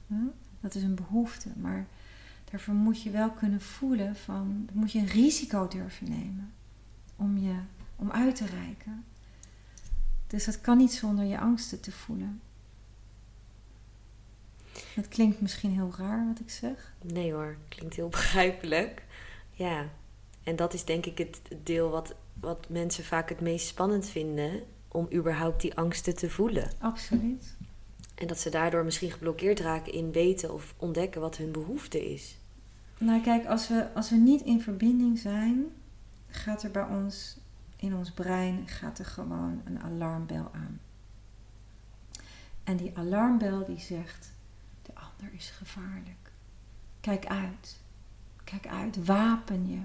Dat is een behoefte, maar daarvoor moet je wel kunnen voelen van, moet je een risico durven nemen om uit te reiken. Dus dat kan niet zonder je angsten te voelen. Het klinkt misschien heel raar wat ik zeg. Nee hoor, klinkt heel begrijpelijk. Ja, en dat is denk ik het deel wat mensen vaak het meest spannend vinden, om überhaupt die angsten te voelen. Absoluut. En dat ze daardoor misschien geblokkeerd raken in weten of ontdekken wat hun behoefte is. Nou kijk, als we niet in verbinding zijn, gaat er bij ons, in ons brein, gaat er gewoon een alarmbel aan. En die alarmbel die zegt, de ander is gevaarlijk. Kijk uit, wapen je.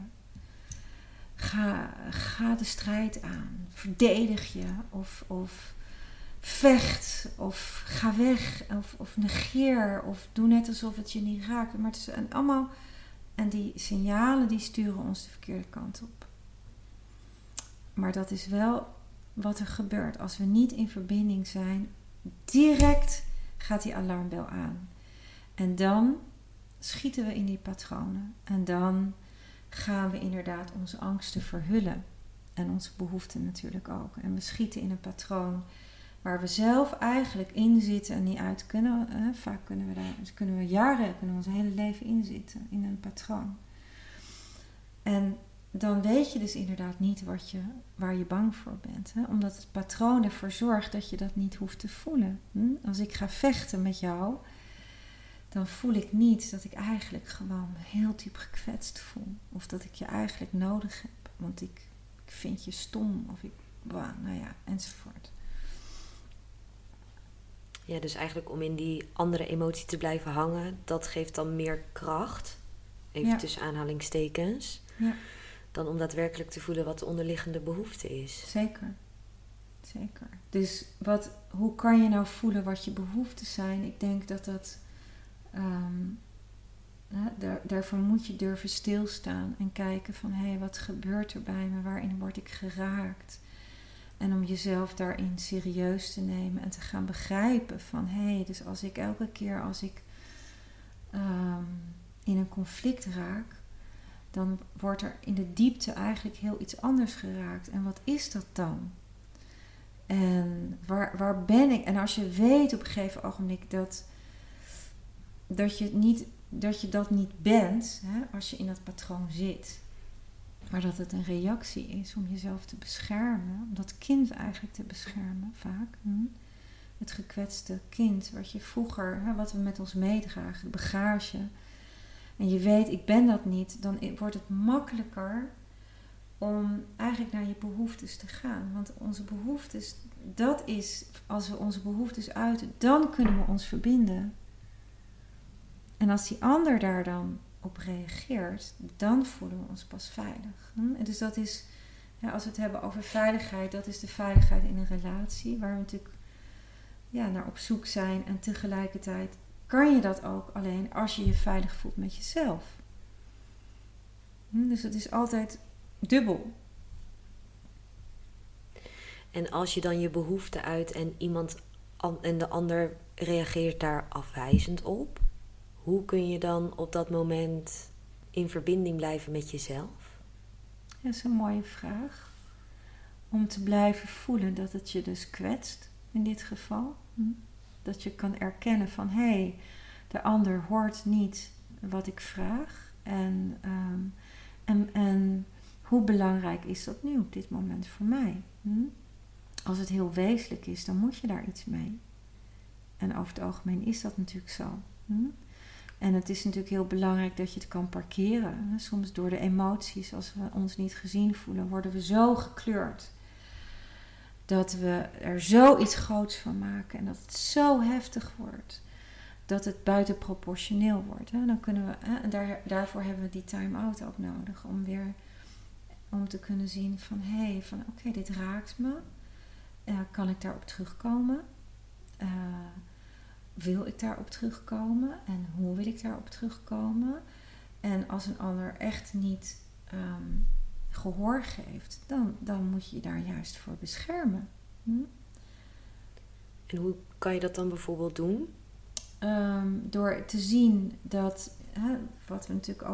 Ga de strijd aan, verdedig je of vecht of ga weg of negeer of doe net alsof het je niet raakt. Maar het is allemaal, en die signalen die sturen ons de verkeerde kant op. Maar dat is wel wat er gebeurt. Als we niet in verbinding zijn, direct gaat die alarmbel aan. En dan schieten we in die patronen. En dan gaan we inderdaad onze angsten verhullen. En onze behoeften natuurlijk ook. En we schieten in een patroon waar we zelf eigenlijk in zitten en niet uit kunnen. Vaak kunnen we daar, dus kunnen we jaren, kunnen we ons hele leven in zitten. In een patroon. En dan weet je dus inderdaad niet waar je bang voor bent. Hè? Omdat het patroon ervoor zorgt dat je dat niet hoeft te voelen. Als ik ga vechten met jou, dan voel ik niet dat ik eigenlijk gewoon heel diep gekwetst voel. Of dat ik je eigenlijk nodig heb. Want ik vind je stom. Of enzovoort. Ja, dus eigenlijk om in die andere emotie te blijven hangen, dat geeft dan meer kracht. Even tussen aanhalingstekens. Ja. Dan om daadwerkelijk te voelen wat de onderliggende behoefte is. Zeker. Dus hoe kan je nou voelen wat je behoeftes zijn? Ik denk dat... daarvoor moet je durven stilstaan en kijken van wat gebeurt er bij me, waarin word ik geraakt, en om jezelf daarin serieus te nemen en te gaan begrijpen van dus als ik elke keer als ik in een conflict raak, dan wordt er in de diepte eigenlijk heel iets anders geraakt, en wat is dat dan? En waar ben ik? En als je weet op een gegeven ogenblik dat je dat niet bent, als je in dat patroon zit. Maar dat het een reactie is om jezelf te beschermen. Om dat kind eigenlijk te beschermen, vaak. Het gekwetste kind, wat je vroeger, wat we met ons meedragen, bagage. En je weet, ik ben dat niet. Dan wordt het makkelijker om eigenlijk naar je behoeftes te gaan. Want onze behoeftes, dat is, als we onze behoeftes uiten, dan kunnen we ons verbinden. En als die ander daar dan op reageert, dan voelen we ons pas veilig. En dus dat is, als we het hebben over veiligheid, dat is de veiligheid in een relatie. Waar we natuurlijk naar op zoek zijn. En tegelijkertijd kan je dat ook alleen als je je veilig voelt met jezelf. Dus het is altijd dubbel. En als je dan je behoefte uit en de ander reageert daar afwijzend op, hoe kun je dan op dat moment in verbinding blijven met jezelf? Dat is een mooie vraag. Om te blijven voelen dat het je dus kwetst, in dit geval. Dat je kan erkennen van, de ander hoort niet wat ik vraag. En hoe belangrijk is dat nu op dit moment voor mij? Als het heel wezenlijk is, dan moet je daar iets mee. En over het algemeen is dat natuurlijk zo. En het is natuurlijk heel belangrijk dat je het kan parkeren. Soms door de emoties, als we ons niet gezien voelen, worden we zo gekleurd. Dat we er zoiets groots van maken en dat het zo heftig wordt. Dat het buitenproportioneel wordt. Dan kunnen we, daarvoor hebben we die time-out ook nodig. Om te kunnen zien van, oké, dit raakt me. Kan ik daarop terugkomen? Wil ik daarop terugkomen? En hoe wil ik daarop terugkomen? En als een ander echt niet gehoor geeft, dan moet je je daar juist voor beschermen. En hoe kan je dat dan bijvoorbeeld doen? Door te zien dat, wat we natuurlijk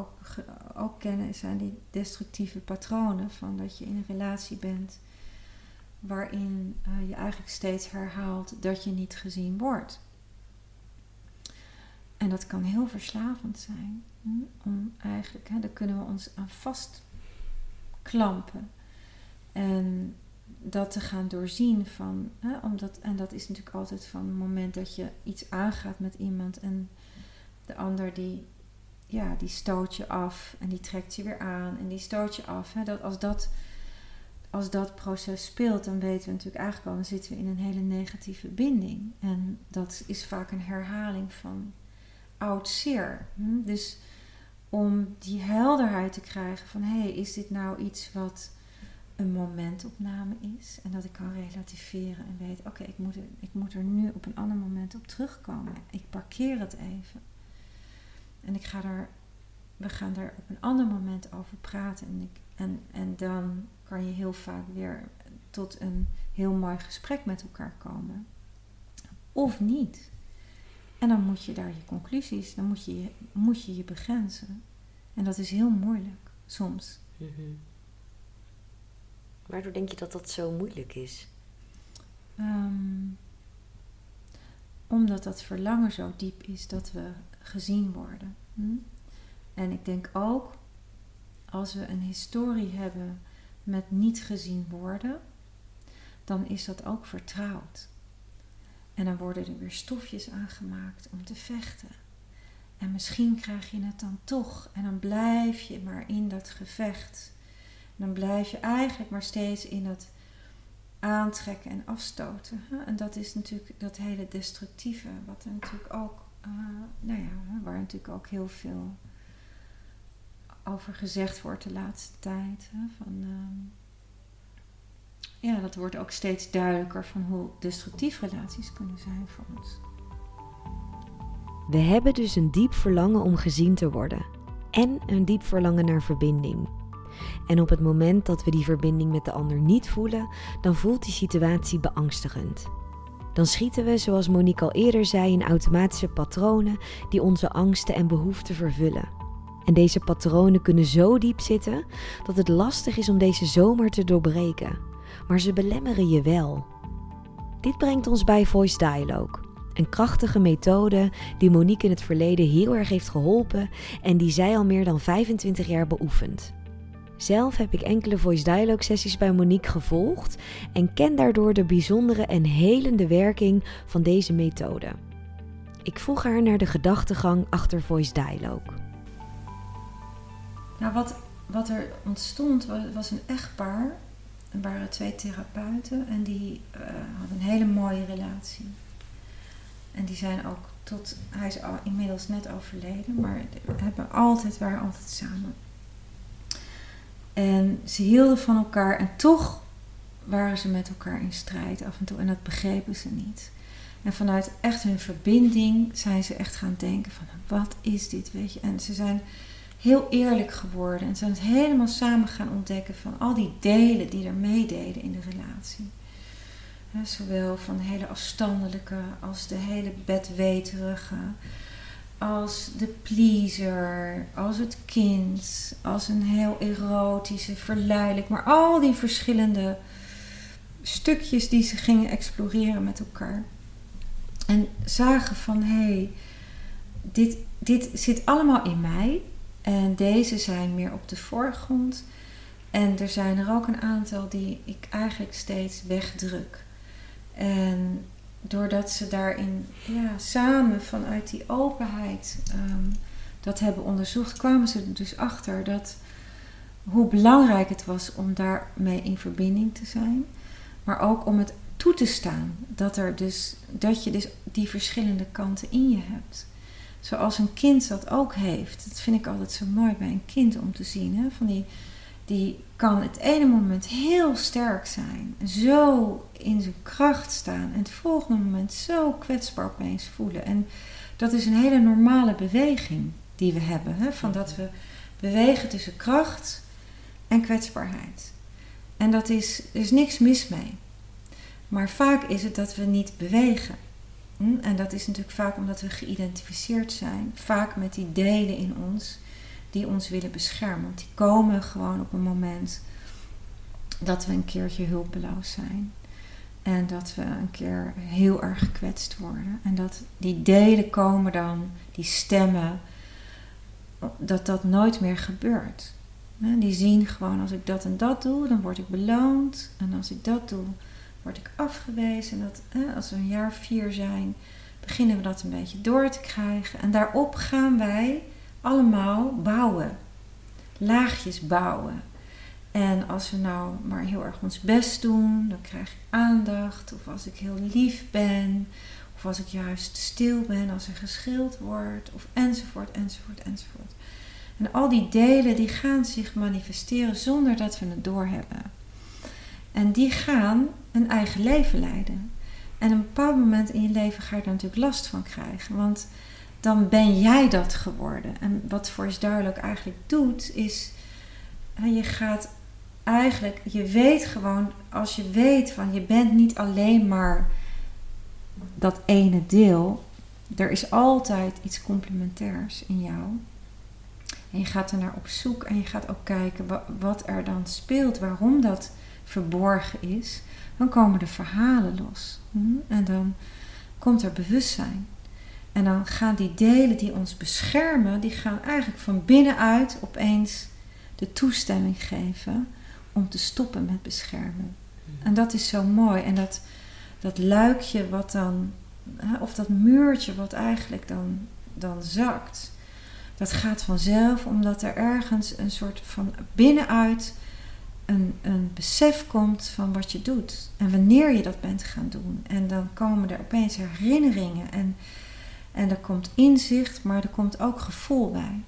ook kennen, zijn die destructieve patronen. Van dat je in een relatie bent waarin je eigenlijk steeds herhaalt dat je niet gezien wordt. En dat kan heel verslavend zijn. Om eigenlijk, daar kunnen we ons aan vastklampen. En dat te gaan doorzien van. En dat is natuurlijk altijd van het moment dat je iets aangaat met iemand. En de ander die ja, die stoot je af en die trekt je weer aan en die stoot je af. Hè? Dat als dat proces speelt, dan weten we natuurlijk eigenlijk al, dan zitten we in een hele negatieve binding. En dat is vaak een herhaling van oud zeer. Dus om die helderheid te krijgen van, hé, is dit nou iets wat een momentopname is? En dat ik kan relativeren en weet, oké, ik moet er nu op een ander moment op terugkomen. Ik parkeer het even. En we gaan er op een ander moment over praten. En dan kan je heel vaak weer tot een heel mooi gesprek met elkaar komen. Of niet. En dan moet je daar je conclusies, dan moet je je begrenzen. En dat is heel moeilijk, soms. Mm-hmm. Waardoor denk je dat dat zo moeilijk is? Omdat dat verlangen zo diep is dat we gezien worden. En ik denk ook, als we een historie hebben met niet gezien worden, dan is dat ook vertrouwd. En dan worden er weer stofjes aangemaakt om te vechten. En misschien krijg je het dan toch. En dan blijf je maar in dat gevecht. En dan blijf je eigenlijk maar steeds in dat aantrekken en afstoten. En dat is natuurlijk dat hele destructieve, wat er natuurlijk ook, waar natuurlijk ook heel veel over gezegd wordt de laatste tijd. Dat wordt ook steeds duidelijker van hoe destructief relaties kunnen zijn voor ons. We hebben dus een diep verlangen om gezien te worden. En een diep verlangen naar verbinding. En op het moment dat we die verbinding met de ander niet voelen, dan voelt die situatie beangstigend. Dan schieten we, zoals Monique al eerder zei, in automatische patronen die onze angsten en behoeften vervullen. En deze patronen kunnen zo diep zitten dat het lastig is om deze zomaar te doorbreken. Maar ze belemmeren je wel. Dit brengt ons bij Voice Dialogue. Een krachtige methode die Monique in het verleden heel erg heeft geholpen en die zij al meer dan 25 jaar beoefent. Zelf heb ik enkele Voice Dialogue sessies bij Monique gevolgd en ken daardoor de bijzondere en helende werking van deze methode. Ik vroeg haar naar de gedachtegang achter Voice Dialogue. Nou, wat er ontstond was een echtpaar. Er waren 2 therapeuten en die hadden een hele mooie relatie. En die zijn ook hij is al inmiddels net overleden, maar waren altijd samen. En ze hielden van elkaar en toch waren ze met elkaar in strijd af en toe. En dat begrepen ze niet. En vanuit echt hun verbinding zijn ze echt gaan denken van, wat is dit, weet je. En ze zijn heel eerlijk geworden en zijn het helemaal samen gaan ontdekken van al die delen die er meededen in de relatie. Zowel van de hele afstandelijke als de hele bedweterige, als de pleaser, als het kind, als een heel erotische, verleidelijk. Maar al die verschillende stukjes die ze gingen exploreren met elkaar. En zagen van, hé, dit zit allemaal in mij. En deze zijn meer op de voorgrond. En er zijn er ook een aantal die ik eigenlijk steeds wegdruk. En doordat ze daarin samen vanuit die openheid dat hebben onderzocht, kwamen ze er dus achter dat hoe belangrijk het was om daarmee in verbinding te zijn. Maar ook om het toe te staan. Dat je dus die verschillende kanten in je hebt. Zoals een kind dat ook heeft. Dat vind ik altijd zo mooi bij een kind om te zien. Hè? Van die kan het ene moment heel sterk zijn. Zo in zijn kracht staan. En het volgende moment zo kwetsbaar opeens voelen. En dat is een hele normale beweging die we hebben. Hè? Van dat we bewegen tussen kracht en kwetsbaarheid. En dat is niks mis mee. Maar vaak is het dat we niet bewegen. En dat is natuurlijk vaak omdat we geïdentificeerd zijn. Vaak met die delen in ons die ons willen beschermen. Want die komen gewoon op een moment dat we een keertje hulpeloos zijn. En dat we een keer heel erg gekwetst worden. En dat die delen komen dan, die stemmen, dat nooit meer gebeurt. Die zien gewoon, als ik dat en dat doe, dan word ik beloond. En als ik dat doe, word ik afgewezen. En als we een jaar 4 zijn, beginnen we dat een beetje door te krijgen. En daarop gaan wij allemaal bouwen. Laagjes bouwen. En als we nou maar heel erg ons best doen, dan krijg ik aandacht. Of als ik heel lief ben. Of als ik juist stil ben, als er geschild wordt. Of enzovoort, enzovoort, enzovoort. En al die delen die gaan zich manifesteren zonder dat we het doorhebben. En die gaan een eigen leven leiden. En op een bepaald moment in je leven ga je daar natuurlijk last van krijgen. Want dan ben jij dat geworden. En wat Voice Dialogue eigenlijk doet is... Je gaat eigenlijk... Je weet gewoon... Als je weet van je bent niet alleen maar dat ene deel. Er is altijd iets complementairs in jou. En je gaat er naar op zoek. En je gaat ook kijken wat er dan speelt. Waarom dat verborgen is. Dan komen de verhalen los. En dan komt er bewustzijn. En dan gaan die delen die ons beschermen... Die gaan eigenlijk van binnenuit opeens... de toestemming geven om te stoppen met beschermen. En dat is zo mooi. En dat luikje wat dan... of dat muurtje wat eigenlijk dan zakt... dat gaat vanzelf omdat er ergens een soort van binnenuit... een besef komt van wat je doet. En wanneer je dat bent gaan doen. En dan komen er opeens herinneringen. En er komt inzicht, maar er komt ook gevoel bij.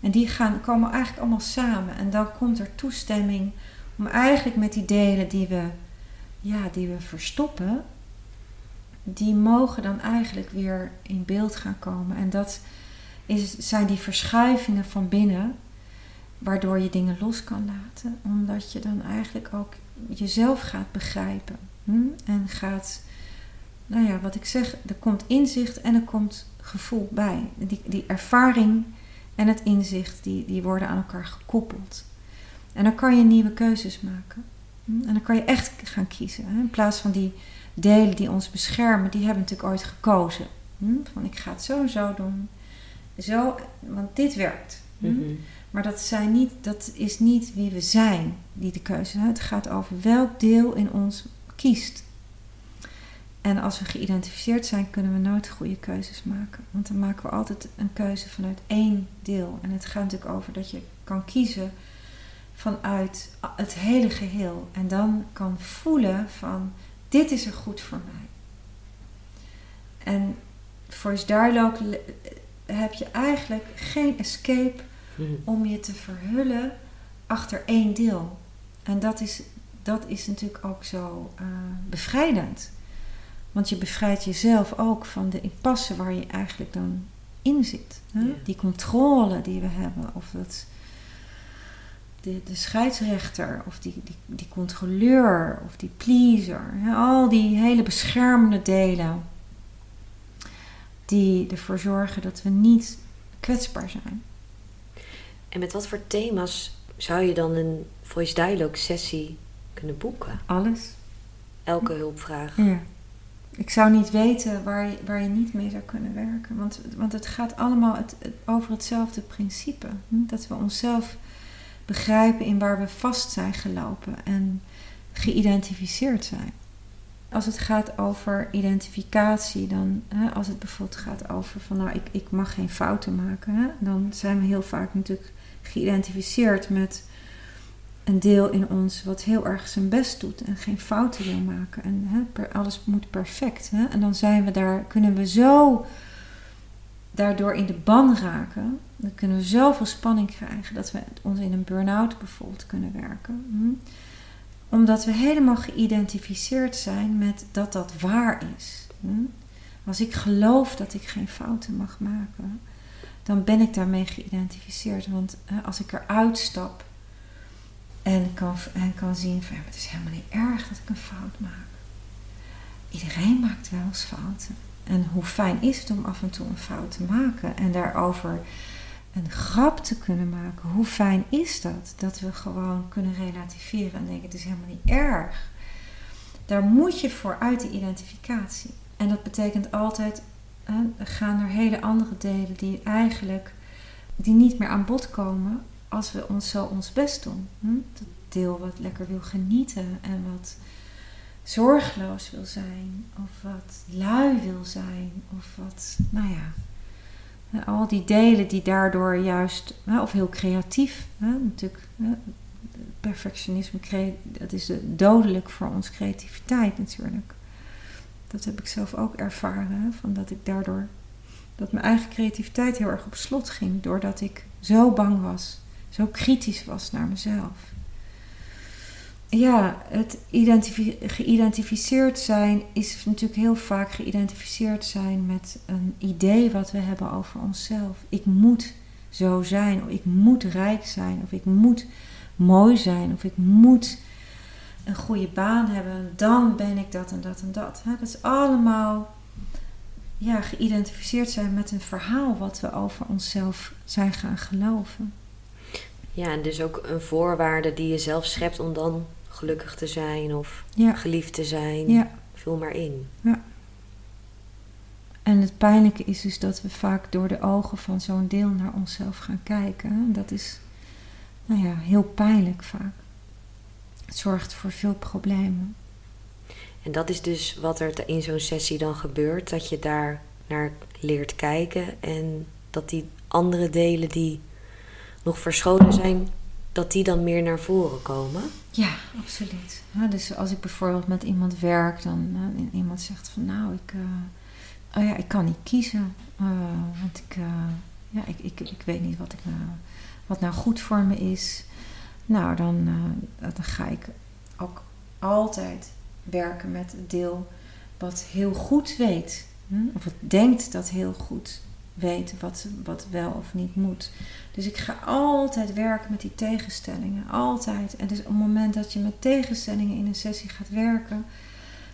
En die komen eigenlijk allemaal samen. En dan komt er toestemming om eigenlijk met die delen die we verstoppen... die mogen dan eigenlijk weer in beeld gaan komen. En dat zijn die verschuivingen van binnen... waardoor je dingen los kan laten. Omdat je dan eigenlijk ook jezelf gaat begrijpen. En gaat... Nou ja, wat ik zeg, er komt inzicht en er komt gevoel bij. Die ervaring... En het inzicht, die worden aan elkaar gekoppeld. En dan kan je nieuwe keuzes maken. En dan kan je echt gaan kiezen. In plaats van die delen die ons beschermen, die hebben natuurlijk ooit gekozen. Van ik ga het zo en zo doen. Zo, want dit werkt. Mm-hmm. Maar dat is niet wie we zijn, die de keuze. Het gaat over welk deel in ons kiest. En als we geïdentificeerd zijn, kunnen we nooit goede keuzes maken. Want dan maken we altijd een keuze vanuit één deel. En het gaat natuurlijk over dat je kan kiezen vanuit het hele geheel. En dan kan voelen van, dit is er goed voor mij. En Voice Dialogue heb je eigenlijk geen escape om je te verhullen achter één deel. En dat is natuurlijk ook zo bevrijdend. Want je bevrijdt jezelf ook van de impasse waar je eigenlijk dan in zit. Hè? Ja. Die controle die we hebben. Of de scheidsrechter. Of die controleur. Of die pleaser. Hè? Al die hele beschermende delen. Die ervoor zorgen dat we niet kwetsbaar zijn. En met wat voor thema's zou je dan een Voice Dialogue sessie kunnen boeken? Alles. Elke hulpvraag. Ja. Ik zou niet weten waar je niet mee zou kunnen werken. Want het gaat allemaal over hetzelfde principe. Dat we onszelf begrijpen in waar we vast zijn gelopen en geïdentificeerd zijn. Als het gaat over identificatie, dan als het bijvoorbeeld gaat over van nou ik mag geen fouten maken. Dan zijn we heel vaak natuurlijk geïdentificeerd met een deel in ons wat heel erg zijn best doet en geen fouten wil maken. En alles moet perfect. En dan kunnen we zo daardoor in de ban raken. Dan kunnen we zoveel spanning krijgen dat we ons in een burn-out bijvoorbeeld kunnen werken. Omdat we helemaal geïdentificeerd zijn met dat waar is. Als ik geloof dat ik geen fouten mag maken, dan ben ik daarmee geïdentificeerd. Want als ik eruit stap... En kan zien van, het is helemaal niet erg dat ik een fout maak. Iedereen maakt wel eens fouten. En hoe fijn is het om af en toe een fout te maken. En daarover een grap te kunnen maken. Hoe fijn is dat? Dat we gewoon kunnen relativeren en denken, het is helemaal niet erg. Daar moet je voor uit de identificatie. En dat betekent altijd, gaan er hele andere delen die niet meer aan bod komen... Als we ons best doen. Dat deel wat lekker wil genieten. En wat zorgeloos wil zijn. Of wat lui wil zijn. Of wat, nou ja. Al die delen die daardoor juist, of heel creatief, natuurlijk, perfectionisme, dat is dodelijk voor ons creativiteit natuurlijk. Dat heb ik zelf ook ervaren, van dat ik daardoor, dat mijn eigen creativiteit heel erg op slot ging, doordat ik zo bang was, zo kritisch was naar mezelf. Ja, het geïdentificeerd zijn is natuurlijk heel vaak geïdentificeerd zijn met een idee wat we hebben over onszelf. Ik moet zo zijn, of ik moet rijk zijn, of ik moet mooi zijn, of ik moet een goede baan hebben. Dan ben ik dat en dat en dat. Dat is allemaal geïdentificeerd zijn met een verhaal wat we over onszelf zijn gaan geloven. Ja, en dus ook een voorwaarde die je zelf schept om dan gelukkig te zijn of geliefd te zijn. Ja. Vul maar in. Ja. En het pijnlijke is dus dat we vaak door de ogen van zo'n deel naar onszelf gaan kijken. Dat is, heel pijnlijk vaak. Het zorgt voor veel problemen. En dat is dus wat er in zo'n sessie dan gebeurt. Dat je daar naar leert kijken en dat die andere delen die nog verscholen zijn, dat die dan meer naar voren komen? Ja, absoluut. Ja, dus als ik bijvoorbeeld met iemand werk, dan iemand zegt van ik kan niet kiezen. Want ik weet niet wat nou goed voor me is. Nou, dan ga ik ook altijd werken met het deel wat heel goed weet. Of het denkt dat heel goed weet wat wel of niet moet. Dus ik ga altijd werken met die tegenstellingen. Altijd. En dus op het moment dat je met tegenstellingen in een sessie gaat werken,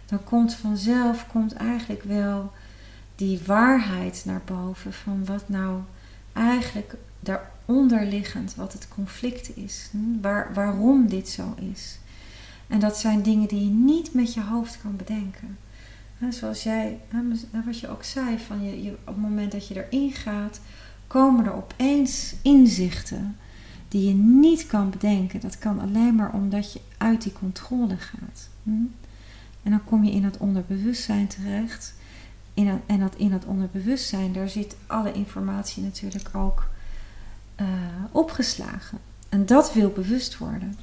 dan komt vanzelf eigenlijk wel die waarheid naar boven van wat nou eigenlijk daaronder liggend, wat het conflict is. Waarom dit zo is. En dat zijn dingen die je niet met je hoofd kan bedenken. Zoals jij, wat je ook zei, van je, op het moment dat je erin gaat, komen er opeens inzichten die je niet kan bedenken. Dat kan alleen maar omdat je uit die controle gaat. En dan kom je in dat onderbewustzijn terecht. In dat onderbewustzijn, daar zit alle informatie natuurlijk ook opgeslagen. En dat wil bewust worden.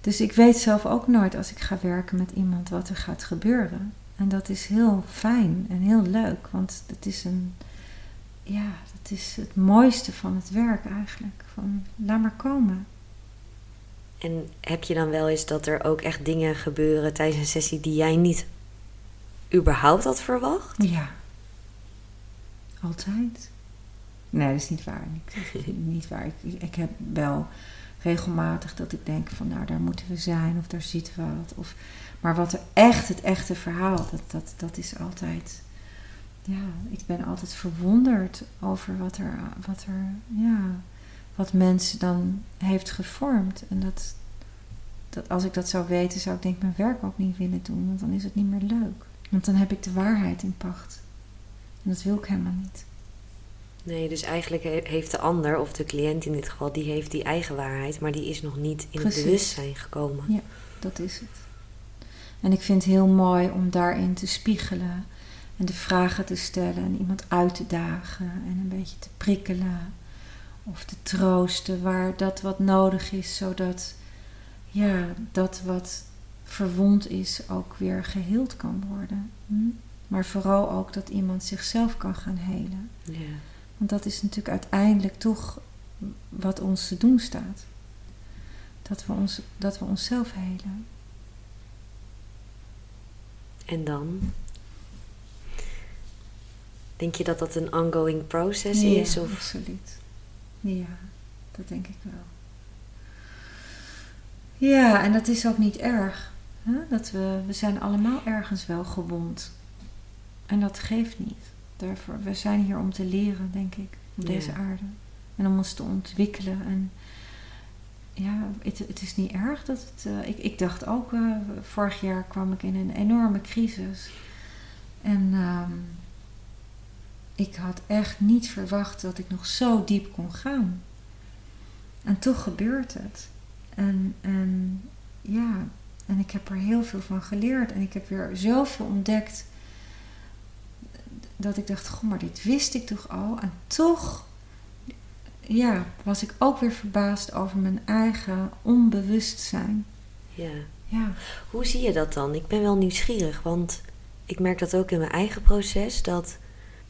Dus ik weet zelf ook nooit als ik ga werken met iemand wat er gaat gebeuren. En dat is heel fijn en heel leuk. Want het is dat is het mooiste van het werk eigenlijk. Van, laat maar komen. En heb je dan wel eens dat er ook echt dingen gebeuren tijdens een sessie die jij niet überhaupt had verwacht? Ja. Altijd. Nee, dat is niet waar. Ik heb wel regelmatig dat ik denk van daar moeten we zijn of daar zitten we wat. Maar wat er echt, het echte verhaal, dat is altijd, ik ben altijd verwonderd over wat mensen dan heeft gevormd. En dat als ik dat zou weten, zou ik denk mijn werk ook niet willen doen, want dan is het niet meer leuk. Want dan heb ik de waarheid in pacht. En dat wil ik helemaal niet. Nee, dus eigenlijk heeft de ander, of de cliënt in dit geval, die heeft die eigen waarheid, maar die is nog niet in het bewustzijn gekomen. Ja, dat is het. En ik vind het heel mooi om daarin te spiegelen en de vragen te stellen en iemand uit te dagen en een beetje te prikkelen of te troosten waar dat wat nodig is, zodat dat wat verwond is ook weer geheeld kan worden. Maar vooral ook dat iemand zichzelf kan gaan helen. Ja. Want dat is natuurlijk uiteindelijk toch wat ons te doen staat. Dat we onszelf helen. En dan? Denk je dat dat een ongoing process is? Ja, absoluut. Ja, dat denk ik wel. Ja, en dat is ook niet erg. Hè? Dat we zijn allemaal ergens wel gewond. En dat geeft niet. Daarvoor, we zijn hier om te leren, denk ik, op deze aarde. En om ons te ontwikkelen. En het is niet erg dat het. Ik dacht ook, vorig jaar kwam ik in een enorme crisis. En ik had echt niet verwacht dat ik nog zo diep kon gaan. En toch gebeurt het. En ik heb er heel veel van geleerd. En ik heb weer zoveel ontdekt. dat ik dacht, goh, maar dit wist ik toch al. En toch, ja, was ik ook weer verbaasd over mijn eigen onbewustzijn. Ja. Ja. Hoe zie je dat dan? Ik ben wel nieuwsgierig, want ik merk dat ook in mijn eigen proces, dat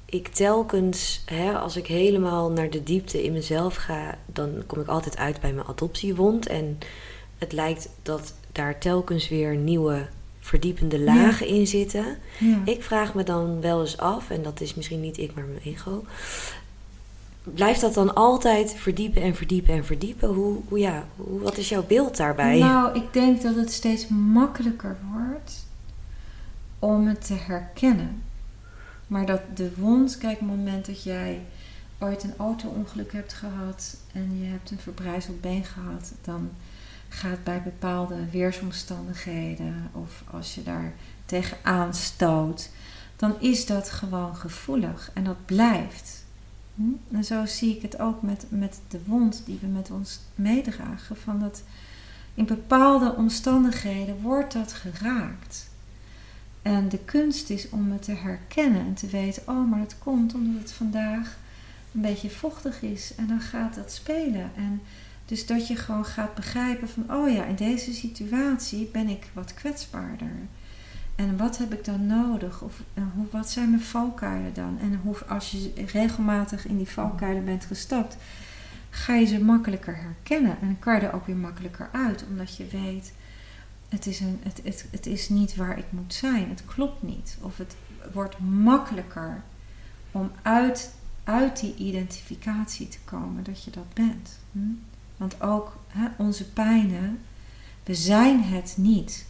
ik telkens, als ik helemaal naar de diepte in mezelf ga, dan kom ik altijd uit bij mijn adoptiewond. En het lijkt dat daar telkens weer nieuwe verdiepende lagen in zitten. Ja. Ik vraag me dan wel eens af, en dat is misschien niet ik, maar mijn ego, blijft dat dan altijd verdiepen en verdiepen en verdiepen? Wat is jouw beeld daarbij? Nou, ik denk dat het steeds makkelijker wordt om het te herkennen. Maar dat de wond, kijk, op het moment dat jij ooit een auto-ongeluk hebt gehad en je hebt een verbrijzeld been gehad, dan gaat bij bepaalde weersomstandigheden of als je daar tegenaan stoot, dan is dat gewoon gevoelig en dat blijft. En zo zie ik het ook met de wond die we met ons meedragen, van dat in bepaalde omstandigheden wordt dat geraakt. En de kunst is om het te herkennen en te weten, oh, maar dat komt omdat het vandaag een beetje vochtig is. En dan gaat dat spelen. En dus dat je gewoon gaat begrijpen van, oh ja, in deze situatie ben ik wat kwetsbaarder. En wat heb ik dan nodig? Of wat zijn mijn valkuilen dan? En als je regelmatig in die valkuilen bent gestapt, ga je ze makkelijker herkennen. En dan kan je er ook weer makkelijker uit, omdat je weet, het is niet waar ik moet zijn. Het klopt niet. Of het wordt makkelijker om uit die identificatie te komen dat je dat bent. Want ook onze pijnen, we zijn het niet.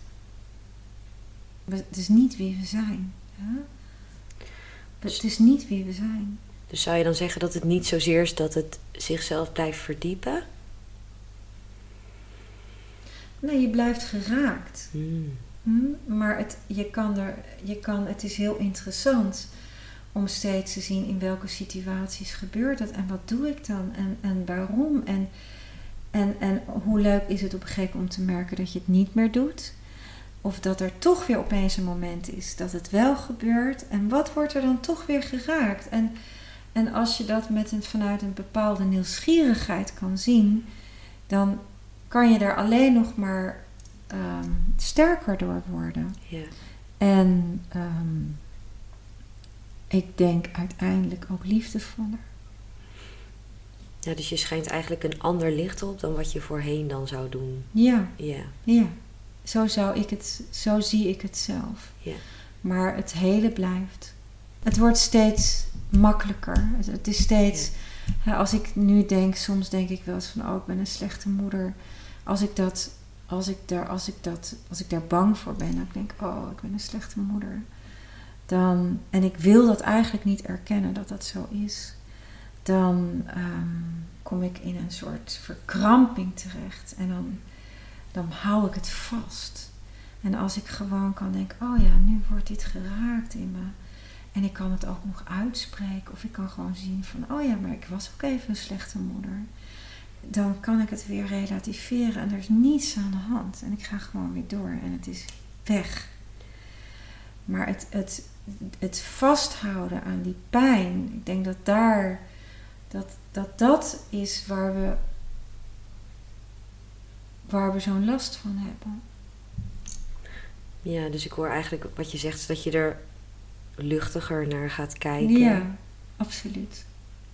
Het is niet wie we zijn. Het is niet wie we zijn. Dus zou je dan zeggen dat het niet zozeer is dat het zichzelf blijft verdiepen? Nee, je blijft geraakt. Maar het is heel interessant om steeds te zien in welke situaties gebeurt dat. En wat doe ik dan? En waarom? En hoe leuk is het op een gegeven moment om te merken dat je het niet meer doet? Of dat er toch weer opeens een moment is dat het wel gebeurt. En wat wordt er dan toch weer geraakt? En als je dat vanuit een bepaalde nieuwsgierigheid kan zien, dan kan je daar alleen nog maar sterker door worden. Ja. En ik denk uiteindelijk ook liefdevoller. Ja, dus je schijnt eigenlijk een ander licht op dan wat je voorheen dan zou doen. Ja. Zo zie ik het zelf. Ja. Maar het hele blijft. Het wordt steeds makkelijker. Het is steeds. Ja. Als ik nu denk, soms denk ik wel eens van, oh, ik ben een slechte moeder. Als ik daar bang voor ben, dan denk ik, oh, ik ben een slechte moeder. En ik wil dat eigenlijk niet erkennen dat dat zo is. Dan kom ik in een soort verkramping terecht. En dan hou ik het vast. En als ik gewoon kan denken, oh ja, nu wordt dit geraakt in me. En ik kan het ook nog uitspreken. Of ik kan gewoon zien van, oh ja, maar ik was ook even een slechte moeder. Dan kan ik het weer relativeren. En er is niets aan de hand. En ik ga gewoon weer door. En het is weg. Maar het vasthouden aan die pijn. Ik denk dat dat is waar we zo'n last van hebben. Ja, dus ik hoor eigenlijk wat je zegt, is dat je er luchtiger naar gaat kijken. Ja, absoluut.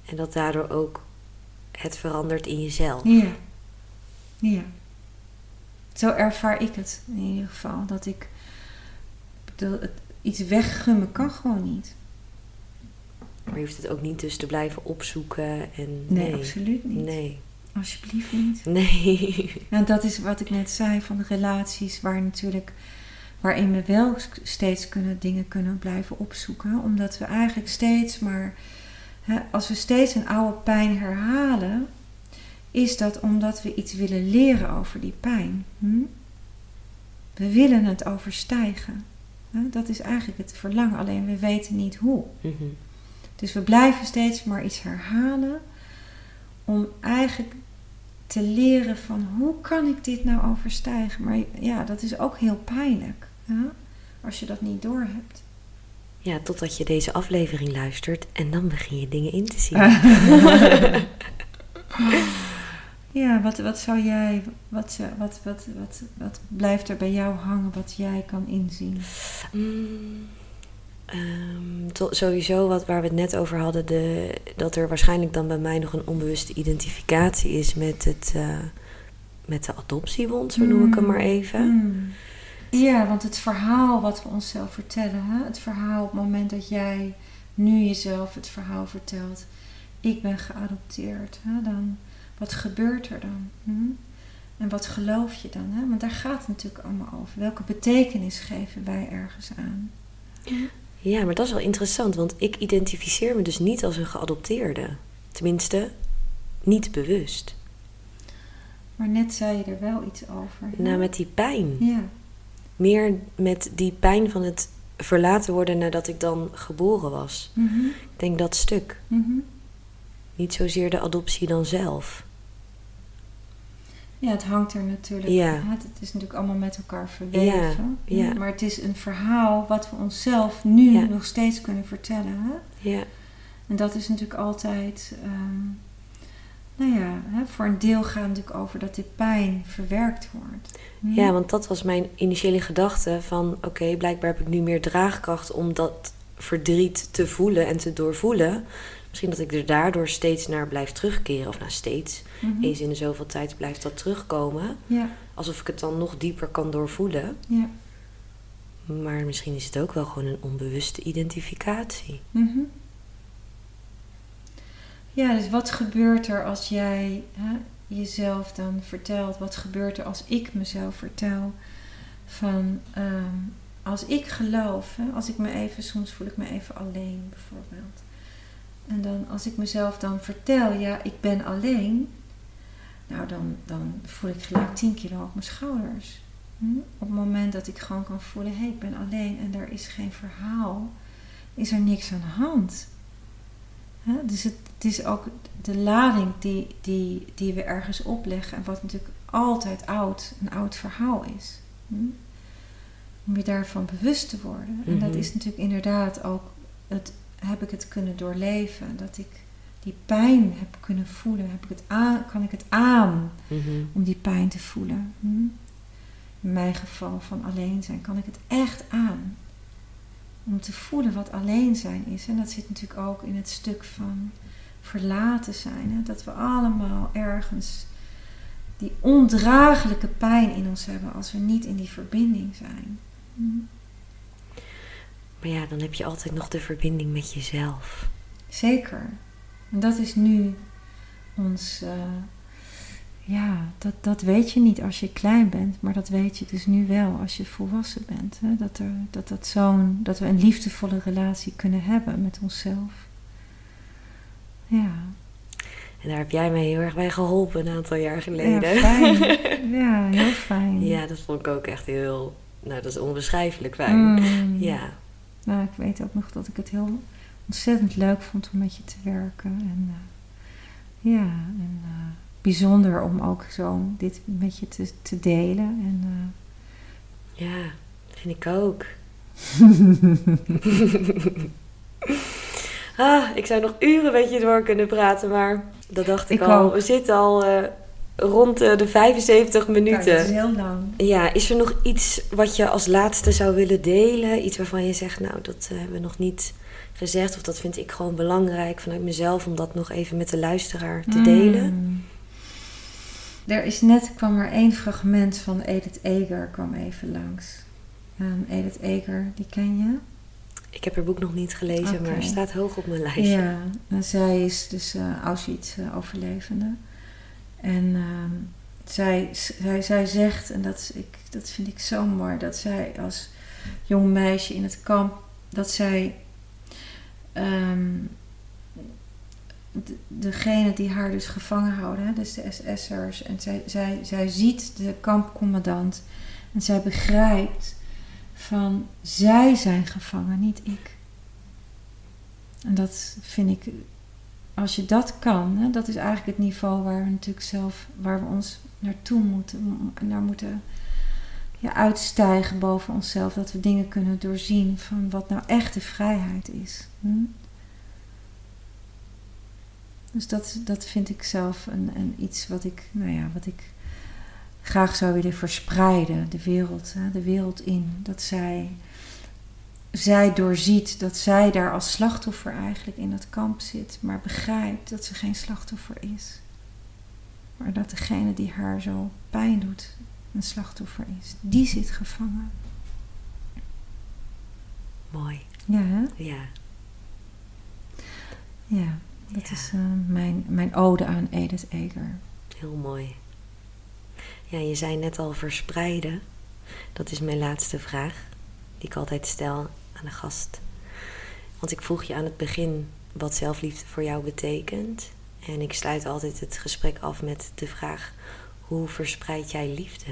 En dat daardoor ook het verandert in jezelf. Ja. Zo ervaar ik het in ieder geval. Dat ik bedoel, iets weggummen kan gewoon niet. Maar je hoeft het ook niet dus te blijven opzoeken. En nee, absoluut niet. Nee. Alsjeblieft niet. Nee. En dat is wat ik net zei van de relaties waarin we wel steeds dingen kunnen blijven opzoeken. Omdat we eigenlijk steeds maar, als we steeds een oude pijn herhalen, is dat omdat we iets willen leren over die pijn. We willen het overstijgen. Dat is eigenlijk het verlangen, alleen we weten niet hoe. Mm-hmm. Dus we blijven steeds maar iets herhalen om eigenlijk te leren van, hoe kan ik dit nou overstijgen? Maar ja, dat is ook heel pijnlijk. Hè? Als je dat niet doorhebt. Ja, totdat je deze aflevering luistert en dan begin je dingen in te zien. Ja, wat zou jij, wat blijft er bij jou hangen wat jij kan inzien? Sowieso waar we het net over hadden, dat er waarschijnlijk dan bij mij nog een onbewuste identificatie is met de adoptiewond, zo noem ik hem maar even. Ja, want het verhaal wat we onszelf vertellen, hè? Het verhaal op het moment dat jij nu jezelf het verhaal vertelt, ik ben geadopteerd, hè? Dan, wat gebeurt er dan? En wat geloof je dan? Hè? Want daar gaat het natuurlijk allemaal over. Welke betekenis geven wij ergens aan? Ja, maar dat is wel interessant, want ik identificeer me dus niet als een geadopteerde. Tenminste, niet bewust. Maar net zei je er wel iets over. Hè? Nou, met die pijn. Ja. Meer met die pijn van het verlaten worden nadat ik dan geboren was. Ik denk dat stuk. Niet zozeer de adoptie dan zelf. Ja, het hangt er natuurlijk aan. Het is natuurlijk allemaal met elkaar verweven. Ja. Maar het is een verhaal wat we onszelf nu nog steeds kunnen vertellen. Hè? Ja. En dat is natuurlijk altijd... voor een deel gaat het natuurlijk over dat die pijn verwerkt wordt. Ja, want dat was mijn initiële gedachte van... Oké, blijkbaar heb ik nu meer draagkracht om dat verdriet te voelen en te doorvoelen. Misschien dat ik er daardoor steeds naar blijf terugkeren. Of nou steeds. Eens in de zoveel tijd blijft dat terugkomen. Ja. Alsof ik het dan nog dieper kan doorvoelen. Ja. Maar misschien is het ook wel gewoon een onbewuste identificatie. Ja, dus wat gebeurt er als jij jezelf dan vertelt? Wat gebeurt er als ik mezelf vertel? Van als ik geloof, hè, als ik me even, soms voel ik me even alleen bijvoorbeeld. En dan als ik mezelf dan vertel, ja, ik ben alleen. Nou, dan voel ik gelijk 10 kilo op mijn schouders. Op het moment dat ik gewoon kan voelen, hé, ik ben alleen en er is geen verhaal, is er niks aan de hand. He, dus het is ook de lading die we ergens opleggen. En wat natuurlijk altijd een oud verhaal is. Om je daarvan bewust te worden. En dat is natuurlijk inderdaad ook... heb ik het kunnen doorleven? Dat ik die pijn heb kunnen voelen? Kan ik het aan om die pijn te voelen? In mijn geval van alleen zijn. Kan ik het echt aan? Om te voelen wat alleen zijn is. En dat zit natuurlijk ook in het stuk van verlaten zijn. Hè? Dat we allemaal ergens die ondraaglijke pijn in ons hebben als we niet in die verbinding zijn. Maar ja, dan heb je altijd nog de verbinding met jezelf. Zeker. En dat is nu ons... dat weet je niet als je klein bent, maar dat weet je dus nu wel als je volwassen bent. Hè? Dat we een liefdevolle relatie kunnen hebben met onszelf. Ja. En daar heb jij mij heel erg bij geholpen een aantal jaar geleden. Ja, fijn. Ja, heel fijn. Ja, dat vond ik ook echt heel... Nou, dat is onbeschrijfelijk fijn. Ja. Nou, ik weet ook nog dat ik het heel ontzettend leuk vond om met je te werken. En bijzonder om ook zo dit met je te delen. En, ja, vind ik ook. Ik zou nog uren met je door kunnen praten, maar dat dacht ik al. Ook. We zitten al rond de 75 minuten. Ja, dat is heel lang. Ja, is er nog iets wat je als laatste zou willen delen? Iets waarvan je zegt, nou, dat hebben we nog niet gezegd. Of dat vind ik gewoon belangrijk vanuit mezelf om dat nog even met de luisteraar te delen. Kwam er 1 fragment van Edith Eger kwam even langs. Edith Eger, die ken je? Ik heb haar boek nog niet gelezen, maar staat hoog op mijn lijstje. Ja, en zij is dus Auschwitz-overlevende. En zij zegt, en dat vind ik zo mooi, dat zij als jong meisje in het kamp, dat zij... degene die haar dus gevangen houden, dus de SS'ers, en zij ziet de kampcommandant en zij begrijpt van zij zijn gevangen, niet ik. En dat vind ik, als je dat kan, hè, dat is eigenlijk het niveau waar we ons naartoe moeten, naar moeten ja, uitstijgen boven onszelf. Dat we dingen kunnen doorzien van wat nou echt de vrijheid is. Dus dat vind ik zelf een iets wat ik graag zou willen verspreiden. De wereld in. Dat zij doorziet dat zij daar als slachtoffer eigenlijk in dat kamp zit. Maar begrijpt dat ze geen slachtoffer is. Maar dat degene die haar zo pijn doet een slachtoffer is. Die zit gevangen. Mooi. Ja, hè? Ja. Ja, dat is mijn ode aan Edith Eger. Heel mooi. Ja, je zei net al verspreiden. Dat is mijn laatste vraag. Die ik altijd stel aan de gast. Want ik vroeg je aan het begin wat zelfliefde voor jou betekent. En ik sluit altijd het gesprek af met de vraag: hoe verspreid jij liefde?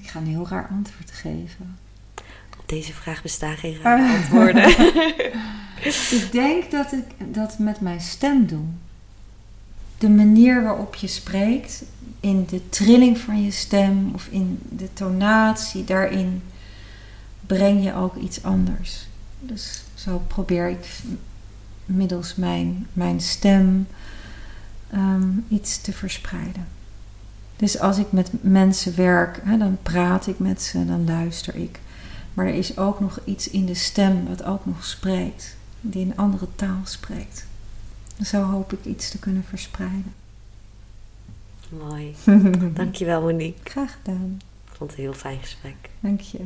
Ik ga een heel raar antwoord geven. Op deze vraag bestaan geen rare antwoorden. Ik denk dat ik dat met mijn stem doe. De manier waarop je spreekt, in de trilling van je stem of in de tonatie, daarin breng je ook iets anders. Dus zo probeer ik middels mijn stem iets te verspreiden. Dus als ik met mensen werk, dan praat ik met ze, dan luister ik. Maar er is ook nog iets in de stem wat ook nog spreekt, die een andere taal spreekt. Zo hoop ik iets te kunnen verspreiden. Mooi. Dankjewel, Monique. Graag gedaan. Ik vond het een heel fijn gesprek. Dank je.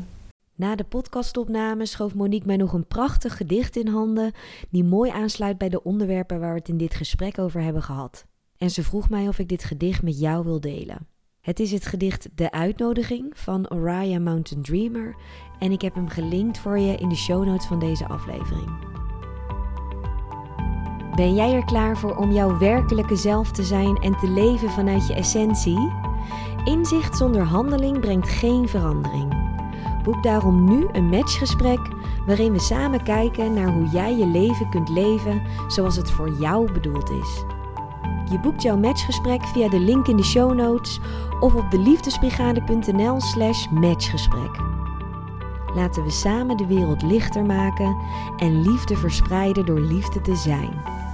Na de podcastopname schoof Monique mij nog een prachtig gedicht in handen, die mooi aansluit bij de onderwerpen waar we het in dit gesprek over hebben gehad. En ze vroeg mij of ik dit gedicht met jou wil delen. Het is het gedicht De Uitnodiging van Oriah Mountain Dreamer en ik heb hem gelinkt voor je in de show notes van deze aflevering. Ben jij er klaar voor om jouw werkelijke zelf te zijn en te leven vanuit je essentie? Inzicht zonder handeling brengt geen verandering. Boek daarom nu een matchgesprek waarin we samen kijken naar hoe jij je leven kunt leven zoals het voor jou bedoeld is. Je boekt jouw matchgesprek via de link in de show notes of op deliefdesbrigade.nl/matchgesprek. Laten we samen de wereld lichter maken en liefde verspreiden door liefde te zijn.